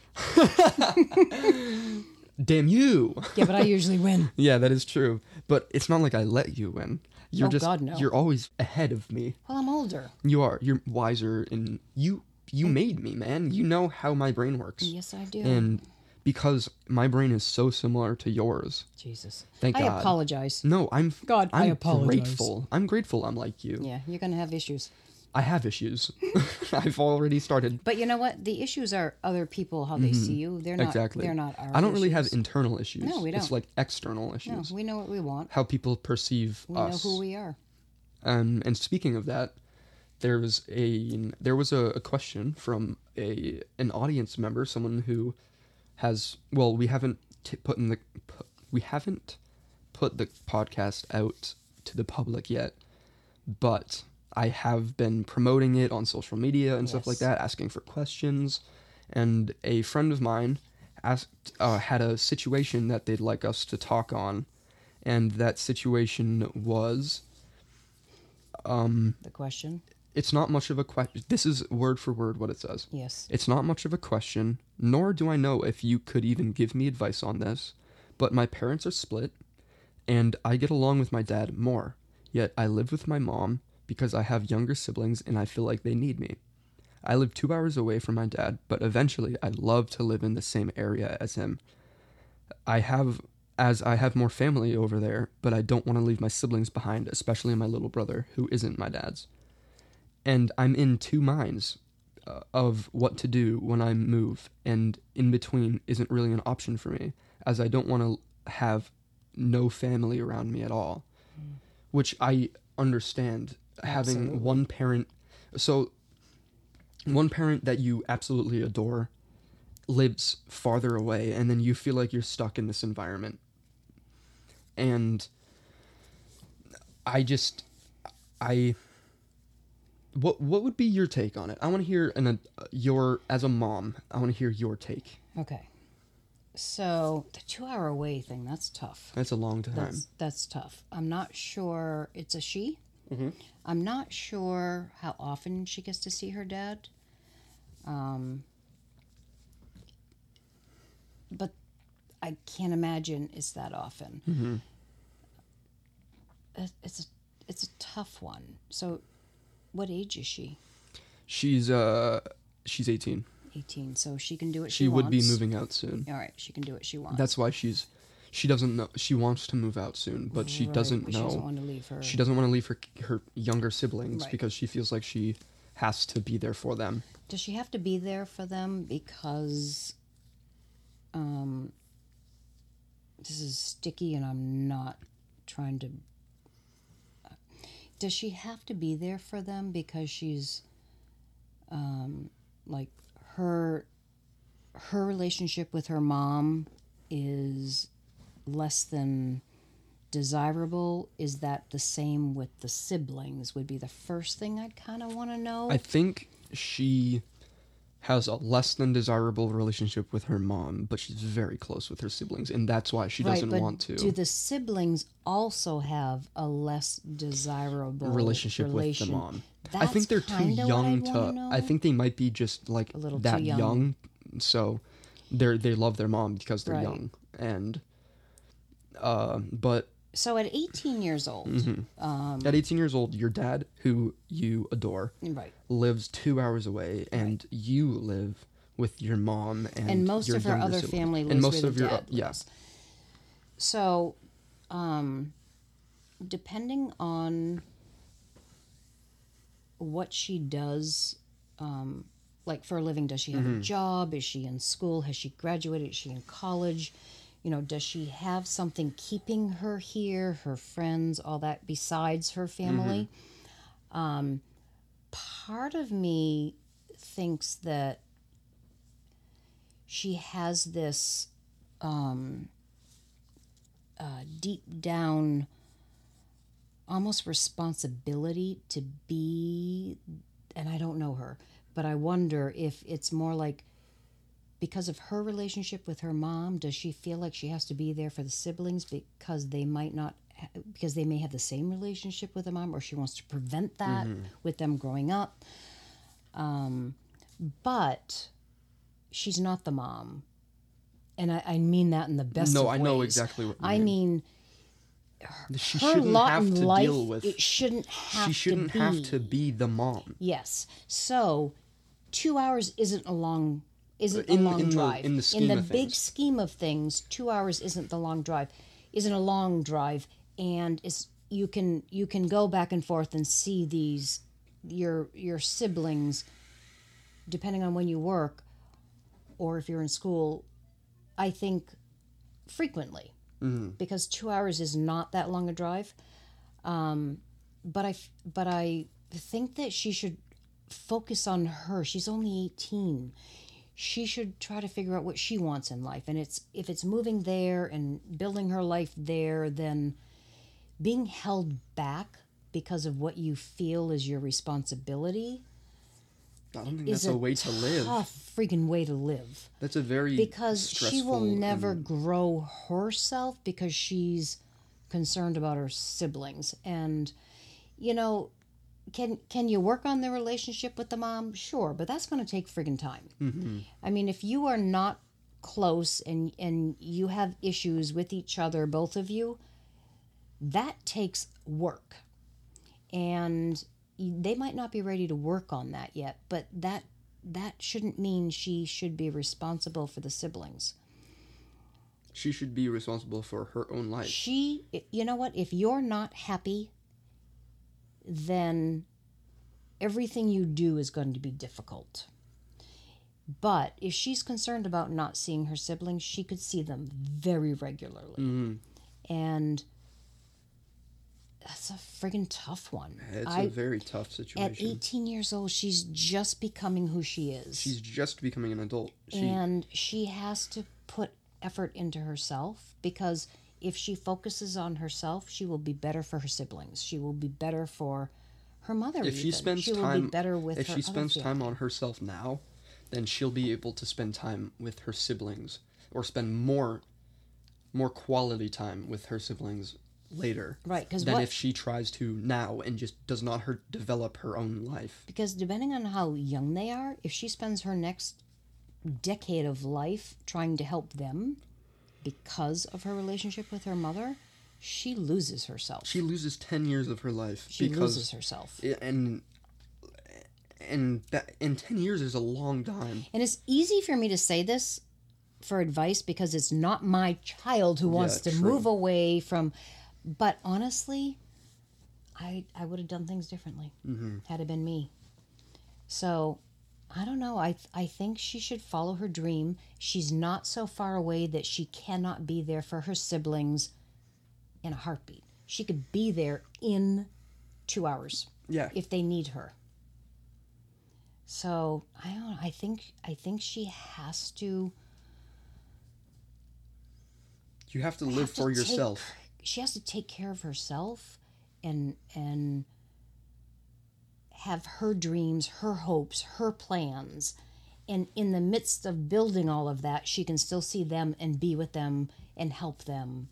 Damn you. Yeah, but I usually win. Yeah, that is true. But it's not like I let you win. You're oh, just, God, no. You're always ahead of me. Well, I'm older. You are. You're wiser, and you... You made me, man. You know how my brain works. Yes, I do. And because my brain is so similar to yours. Jesus. Thank I God. I apologize. No, I'm... God, I'm I apologize. Grateful. I'm grateful I'm like you. Yeah, you're going to have issues. I have issues. I've already started. But you know what? The issues are other people, how they mm-hmm. see you. They're not, exactly. They're not our issues. I don't issues. really have internal issues. No, we don't. It's like external issues. No, we know what we want. How people perceive we us. We know who we are. Um, and speaking of that... There was a there was a, a question from a an audience member, someone who has well, we haven't t- put in the put, we haven't put the podcast out to the public yet, but I have been promoting it on social media and yes. stuff like that, asking for questions, and a friend of mine asked uh, had a situation that they'd like us to talk on, and that situation was um the question. It's not much of a question. This is word for word what it says. Yes. It's not much of a question, nor do I know if you could even give me advice on this, but my parents are split, and I get along with my dad more, yet I live with my mom because I have younger siblings and I feel like they need me. I live two hours away from my dad, but eventually I'd love to live in the same area as him. I have, as I have more family over there, but I don't want to leave my siblings behind, especially my little brother, who isn't my dad's. And I'm in two minds uh, of what to do when I move, and in between isn't really an option for me, as I don't want to have no family around me at all, mm. which I understand. Absolutely. Having one parent, so one parent that you absolutely adore lives farther away, and then you feel like you're stuck in this environment. And I just, I... What what would be your take on it? I want to hear an uh, your as a mom. I want to hear your take. Okay, so the two hour away thing, that's tough. That's a long time. That's, that's tough. I'm not sure it's a she. Mm-hmm. I'm not sure how often she gets to see her dad. Um, but I can't imagine it's that often. Mm-hmm. It, it's a it's a tough one. So. What age is she? She's uh, she's eighteen. eighteen, so she can do what she, she wants. She would be moving out soon. All right, she can do what she wants. That's why she's, she doesn't know, she wants to move out soon, but right. she doesn't know. She doesn't want to leave her. She doesn't want to leave her, her younger siblings right. because she feels like she has to be there for them. Does she have to be there for them because, um, this is sticky and I'm not trying to... Does she have to be there for them because she's, um, like her, her relationship with her mom is less than desirable? Is that the same with the siblings? Would be the first thing I'd kind of want to know. I think she has a less than desirable relationship with her mom, but she's very close with her siblings, and that's why she doesn't right, but want to. Do the siblings also have a less desirable relationship relation? with the mom? That's I think they're too young to. Know. I think they might be just like a little that too young. young, so they they love their mom because they're right. young, and uh, but so at eighteen years old, mm-hmm. um, at eighteen years old, your dad, who you adore, right. lives two hours away, and right. you live with your mom and and most your of her other sibling. family lives and most with of your dad. Yes. Yeah. So, um, depending on what she does, um, like for a living, does she have mm-hmm. a job? Is she in school? Has she graduated? Is she in college? You know, does she have something keeping her here, her friends, all that, besides her family? Mm-hmm. Um, part of me thinks that she has this um, uh, deep down almost responsibility to be, and I don't know her, But I wonder if it's more like because of her relationship with her mom, does she feel like she has to be there for the siblings because they might not, because they may have the same relationship with the mom, or she wants to prevent that mm-hmm. with them growing up. Um, but she's not the mom. And I, I mean that in the best no, of ways. No, I know exactly what you I mean. I mean, her, she her shouldn't lot have in to life, deal with. It shouldn't have to be. She shouldn't to have to be the mom. Yes. So, two hours isn't a long, isn't in, a long in drive. The, in the scheme in the of big things. scheme of things, two hours isn't the long drive, isn't a long drive, and it's you can you can go back and forth and see these your your siblings, depending on when you work, or if you're in school. I think frequently mm-hmm. because two hours is not that long a drive. Um, but I, but I think that she should focus on her. She's only eighteen. She should try to figure out what she wants in life. And it's, if it's moving there and building her life there, then being held back because of what you feel is your responsibility. I don't think that's a, a way to live. Tough freaking way to live. That's a very because she will never and... grow herself because she's concerned about her siblings. And you know, can can you work on the relationship with the mom? Sure, but that's going to take freaking time. Mm-hmm. I mean, if you are not close and and you have issues with each other, both of you, that takes work. And they might not be ready to work on that yet, but that that shouldn't mean she should be responsible for the siblings. She should be responsible for her own life. She, you know what? If you're not happy, then everything you do is going to be difficult. But if she's concerned about not seeing her siblings, she could see them very regularly. Mm-hmm. And that's a friggin' tough one. It's I, a very tough situation. At eighteen years old, she's just becoming who she is. She's just becoming an adult. She... And she has to put effort into herself, because if she focuses on herself, she will be better for her siblings. She will be better for her mother. If even. she spends she will time, be better with if her she spends time family. on herself now, then she'll be able to spend time with her siblings, or spend more, more quality time with her siblings later, right? Because then if she tries to now and just does not her develop her own life, because depending on how young they are, if she spends her next decade of life trying to help them because of her relationship with her mother, she loses herself. She loses ten years of her life. She because loses herself, and and that and ten years is a long time. And it's easy for me to say this for advice because it's not my child who wants yeah, to true. move away from. But honestly, I I would have done things differently mm-hmm. had it been me. So, I don't know. I I think she should follow her dream. She's not so far away that she cannot be there for her siblings in a heartbeat. She could be there in two hours yeah. if they need her. So, I don't know. I think, I think she has to... You have to live have for to yourself. Take... She has to take care of herself and and have her dreams, her hopes, her plans. And in the midst of building all of that, she can still see them and be with them and help them.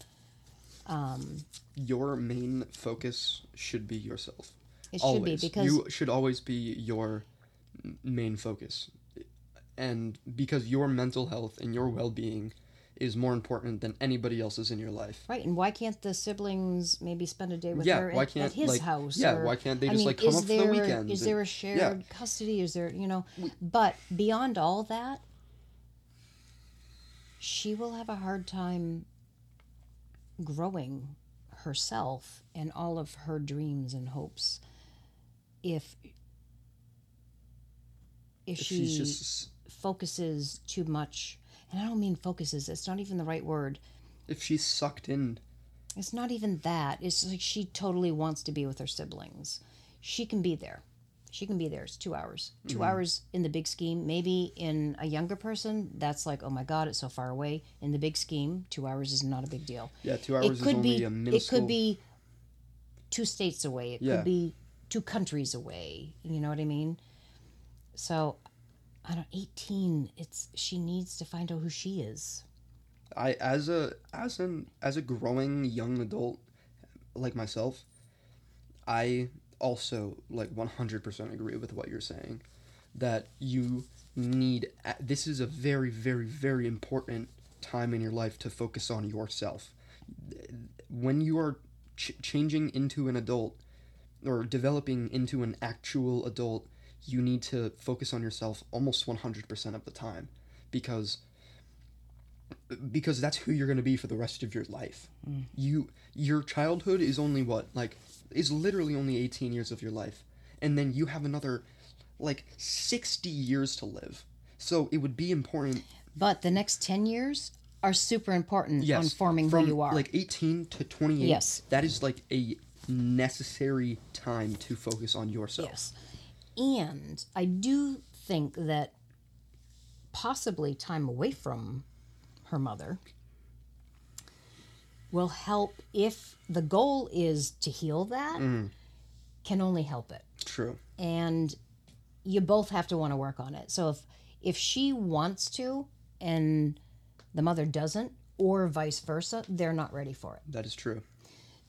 Um, your main focus should be yourself. It always. should be because... You should always be your main focus. And because your mental health and your well-being is more important than anybody else's in your life. Right, and why can't the siblings maybe spend a day with yeah, her why at, can't, at his like, house? Yeah, or, why can't they just I mean, like come up there, for the weekend? Is and, there a shared yeah. custody? Is there, you know, but beyond all that, she will have a hard time growing herself and all of her dreams and hopes if, if, if she she's just... focuses too much. And I don't mean focuses. It's not even the right word. If she's sucked in. It's not even that. It's like she totally wants to be with her siblings. She can be there. She can be there. It's two hours. Two mm-hmm. hours in the big scheme. Maybe in a younger person, that's like, oh my God, it's so far away. In the big scheme, two hours is not a big deal. Yeah, two hours it is could only be, a minuscule. It could be two states away. It yeah. could be two countries away. You know what I mean? So, I don't. eighteen. It's she needs to find out who she is. I as a as an as a growing young adult like myself, I also like one hundred percent agree with what you're saying, that you need. This is a very very very important time in your life to focus on yourself. When you are ch- changing into an adult or developing into an actual adult, you need to focus on yourself almost one hundred percent of the time, because because that's who you're going to be for the rest of your life. Mm. You your childhood is only what like is literally only eighteen years of your life, and then you have another like sixty years to live. So it would be important. But the next ten years are super important yes. on forming From who you are. From like eighteen to twenty-eight. Yes. That is like a necessary time to focus on yourself. Yes. And I do think that possibly time away from her mother will help, if the goal is to heal that, mm. can only help it. True. And you both have to want to work on it. So if if she wants to and the mother doesn't, or vice versa, they're not ready for it. That is true.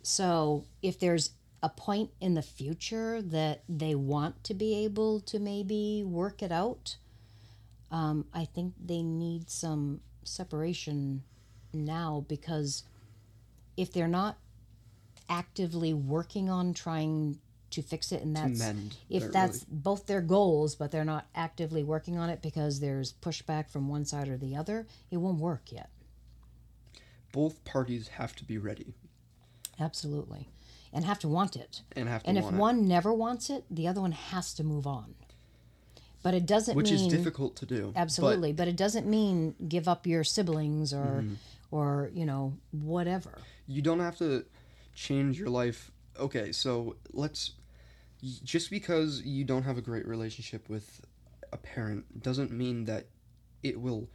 So if there's a point in the future that they want to be able to maybe work it out, um, I think they need some separation now, because if they're not actively working on trying to fix it, and that's mend, if that's really. both their goals, but they're not actively working on it because there's pushback from one side or the other, it won't work yet. Both parties have to be ready. Absolutely. And have to want it. And have to and want it. And if one never wants it, the other one has to move on. But it doesn't Which mean... Which is difficult to do. Absolutely. But, but it doesn't mean give up your siblings or, mm-hmm. or, you know, whatever. You don't have to change your life. Okay, so let's... Just because you don't have a great relationship with a parent doesn't mean that it will...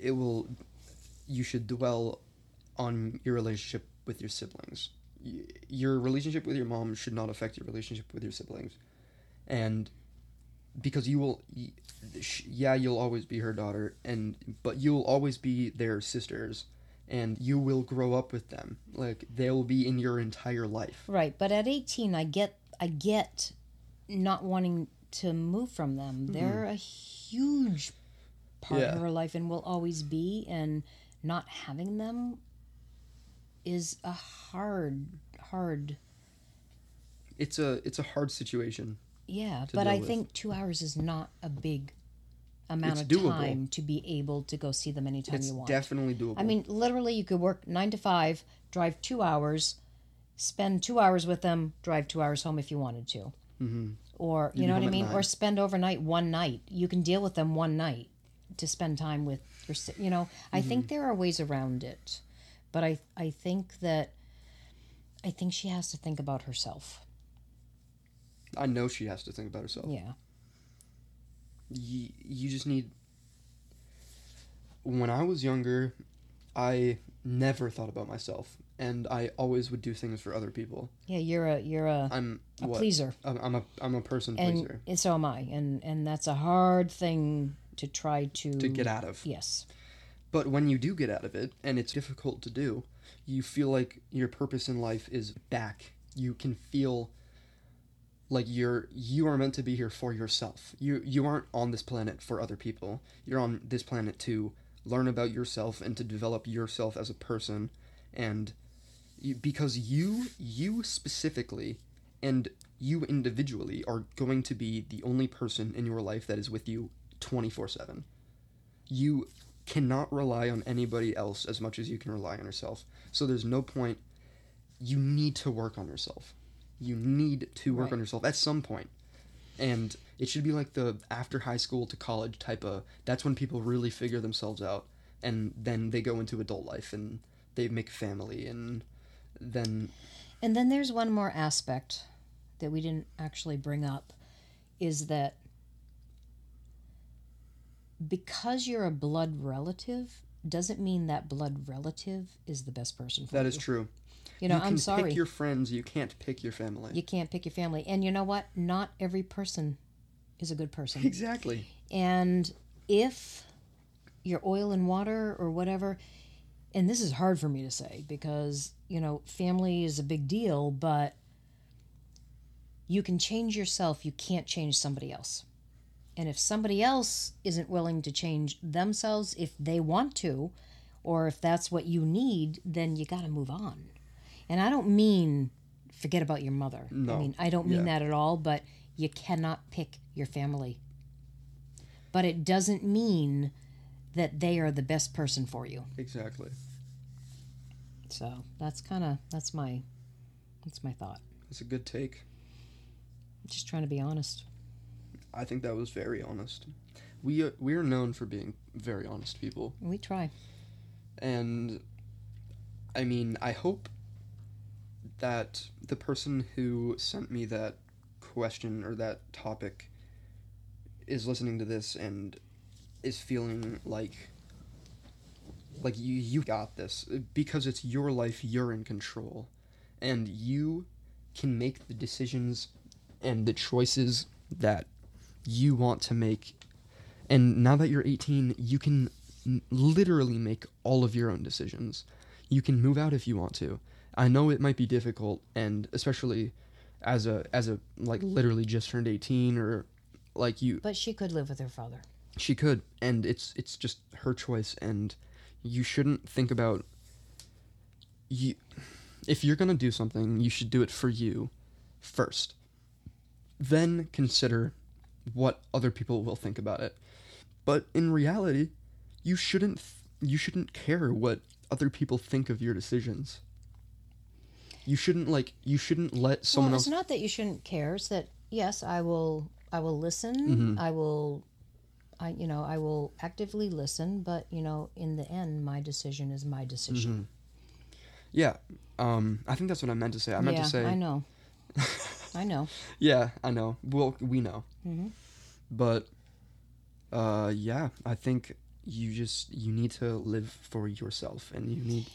It will... You should dwell on your relationship with your siblings. Your relationship with your mom should not affect your relationship with your siblings. And because you will, yeah, you'll always be her daughter, and but you'll always be their sisters, and you will grow up with them. Like, they'll be in your entire life. Right, but at eighteen, I get I get not wanting to move from them. Mm-hmm. They're a huge part yeah. of her life and will always be, and not having them is a hard, hard... It's a it's a hard situation. Yeah, but I with. think two hours is not a big amount it's of doable. time to be able to go see them anytime it's you want. It's definitely doable. I mean, literally, you could work nine to five, drive two hours, spend two hours with them, drive two hours home if you wanted to. Mm-hmm. Or, you You'd know what I mean? Or spend overnight one night. You can deal with them one night to spend time with your... You know, I mm-hmm. think there are ways around it. But I I think that I think she has to think about herself. I know she has to think about herself. Yeah. You, you just need... When I was younger, I never thought about myself, and I always would do things for other people. Yeah, you're a you're a I'm a what? pleaser. I'm, I'm a I'm a person and, pleaser. And so am I, and and that's a hard thing to try to to get out of. Yes. But when you do get out of it, and it's difficult to do, you feel like your purpose in life is back. You can feel like you're you are meant to be here for yourself. You you aren't on this planet for other people. You're on this planet to learn about yourself and to develop yourself as a person, and you, because you you specifically and you individually are going to be the only person in your life that is with you twenty-four seven. You cannot rely on anybody else as much as you can rely on yourself. So there's no point. You need to work on yourself. You need to work right. on yourself at some point. And it should be like the after high school to college type of, that's when people really figure themselves out, and then they go into adult life and they make family, and then... And then there's one more aspect that we didn't actually bring up, is that because you're a blood relative doesn't mean that blood relative is the best person for you. That is true. You know, I'm sorry. You can pick your friends. You can't pick your family. You can't pick your family. And you know what? Not every person is a good person. Exactly. And if your oil and water or whatever, and this is hard for me to say because, you know, family is a big deal, but you can change yourself. You can't change somebody else. And if somebody else isn't willing to change themselves, if they want to, or if that's what you need, then you got to move on. And I don't mean forget about your mother. No. I mean, I don't mean yeah. that at all, but you cannot pick your family. But it doesn't mean that they are the best person for you. Exactly. So that's kind of, that's my, that's my thought. That's a good take. I'm just trying to be honest. I think that was very honest. We are, we are known for being very honest people. We try. And, I mean, I hope that the person who sent me that question or that topic is listening to this and is feeling like, like you, you got this. Because it's your life, you're in control. And you can make the decisions and the choices that you want to make, and now that you're eighteen, you can n- literally make all of your own decisions. You can move out if you want to. I know it might be difficult, and especially as a as a like literally just turned eighteen, or like you. But she could live with her father. She could, and it's it's just her choice, and you shouldn't think about you. If you're gonna do something, you should do it for you first. Then consider what other people will think about it. But in reality, you shouldn't th- you shouldn't care what other people think of your decisions. You shouldn't like you shouldn't let someone well, it's else It's not that you shouldn't care, it's that yes, I will I will listen. Mm-hmm. I will I you know, I will actively listen, but you know, in the end my decision is my decision. Mm-hmm. Yeah. Um I think that's what I meant to say. I meant yeah, to say I know. I know. Yeah, I know. Well, we know. Mm-hmm. But, uh, yeah, I think you just, you need to live for yourself, and you need...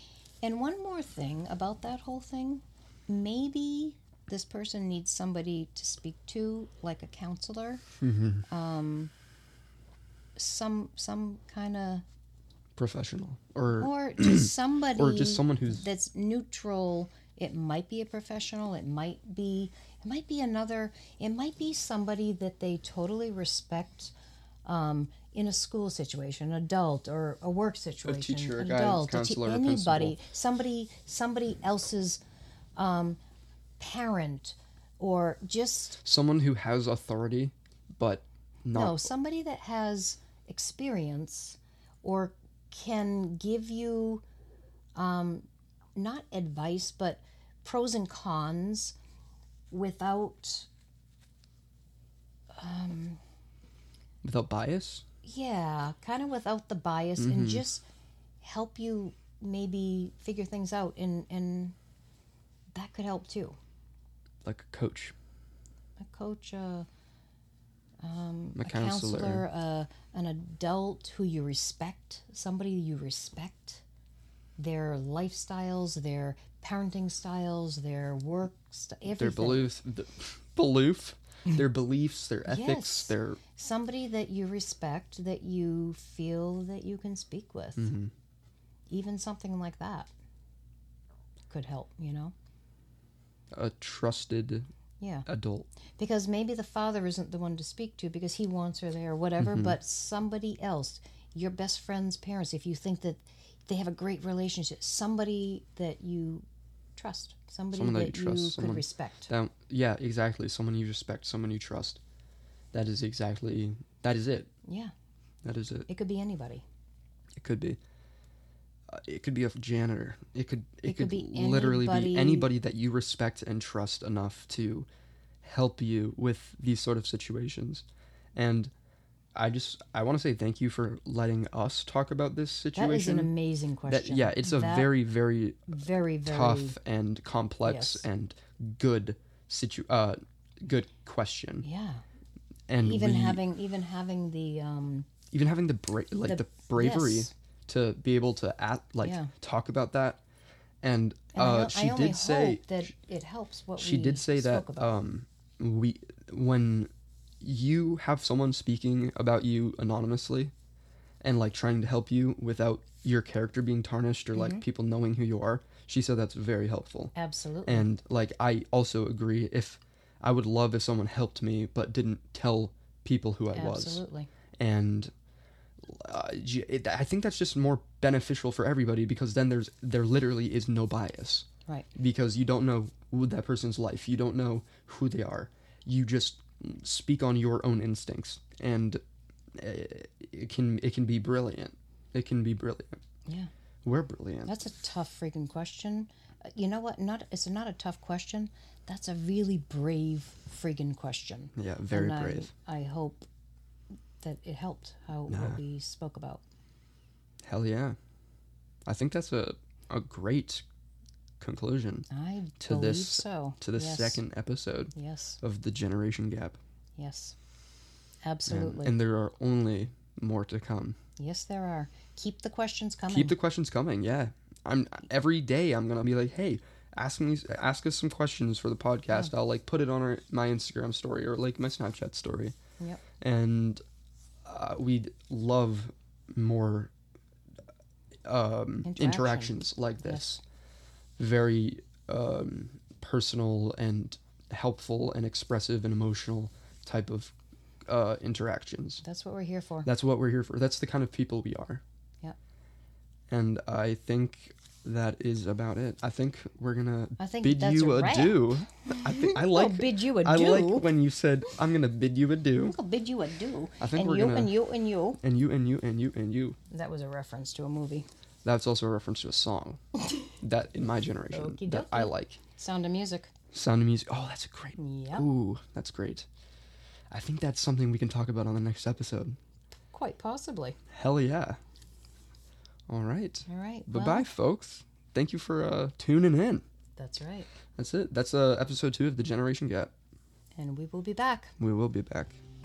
And one more thing about that whole thing, maybe this person needs somebody to speak to, like a counselor, mm-hmm. um, some some kind of... Professional. Or, or just somebody... Or just someone who's... That's neutral... It might be a professional, it might be it might be another, it might be somebody that they totally respect um, in a school situation, an adult or a work situation. A teacher, an a adult, guidance counselor, a te- anybody, principal. somebody somebody else's um, parent, or just someone who has authority but not No, somebody that has experience or can give you um, not advice, but pros and cons without... Um, without bias? Yeah, kind of without the bias, mm-hmm. and just help you maybe figure things out, and, and that could help too. Like a coach. A coach, uh, um, a, a counselor, counselor uh, an adult who you respect, somebody you respect. Their lifestyles, their parenting styles, their work, st- everything. Their beliefs, th- belief, their beliefs, their ethics, yes. their... Somebody that you respect, that you feel that you can speak with. Mm-hmm. Even something like that could help, you know? A trusted yeah. adult. Because maybe the father isn't the one to speak to because he wants her there or whatever, mm-hmm. but somebody else, your best friend's parents, if you think that... They have a great relationship. Somebody that you trust. Somebody that, that you trust. Could someone, respect. That, yeah, exactly. Someone you respect. Someone you trust. That is exactly... That is it. Yeah. That is it. It could be anybody. It could be. Uh, it could be a janitor. It could It, it could, could be literally anybody. be anybody that you respect and trust enough to help you with these sort of situations. And... I just, I want to say thank you for letting us talk about this situation. That is an amazing question. That, yeah, it's a that, very, very, very, very tough and complex yes. and good situ, uh, good question. Yeah. And even we, having, even having the, um, even having the bra- like the, the bravery yes. to be able to at, like yeah. talk about that. And, and uh, I, she I did say that she, it helps what she we did say that, about. um, we, when you have someone speaking about you anonymously and like trying to help you without your character being tarnished or mm-hmm. like people knowing who you are, she said that's very helpful. Absolutely. And like I also agree. If I would love if someone helped me but didn't tell people who I Absolutely. was. Absolutely. And uh, it, I think that's just more beneficial for everybody, because then there's there literally is no bias. Right. Because you don't know that person's life. You don't know who they are. You just speak on your own instincts, and it can it can be brilliant. It can be brilliant. Yeah. We're brilliant. That's a tough freaking question. You know what? Not it's not a tough question. That's a really brave freaking question. Yeah, very and brave. I, I hope that it helped how nah. what we spoke about. Hell yeah. I think that's a, a great conclusion I to this so. to the yes. second episode yes. of The Generation Gap. Yes. Absolutely. And, and there are only more to come. Yes, there are. Keep the questions coming. Keep the questions coming, yeah. I'm every day I'm going to be like, "Hey, Ask me, ask us some questions for the podcast." Yeah. I'll like put it on our, my Instagram story or like my Snapchat story. Yep. And uh, we'd love more um, Interaction. interactions like this. Yes. Very um, personal and helpful and expressive and emotional type of uh, interactions. That's what we're here for. That's what we're here for. That's the kind of people we are. Yeah. And I think that is about it. I think we're gonna I think bid you adieu. I think I like. I'll bid you adieu. I like when you said, "I'm gonna bid you adieu." I'll bid you adieu. I think and we're you gonna, and you and you and you and you and you and you. That was a reference to a movie. That's also a reference to a song that in my generation Okey that dokey. I like. Sound of Music. Sound of Music. Oh, that's a great. Yep. Ooh, that's great. I think that's something we can talk about on the next episode. Quite possibly. Hell yeah. All right. All right. Bye-bye, well, folks. Thank you for uh, tuning in. That's right. That's it. That's uh, episode two of The Generation Gap. And we will be back. We will be back.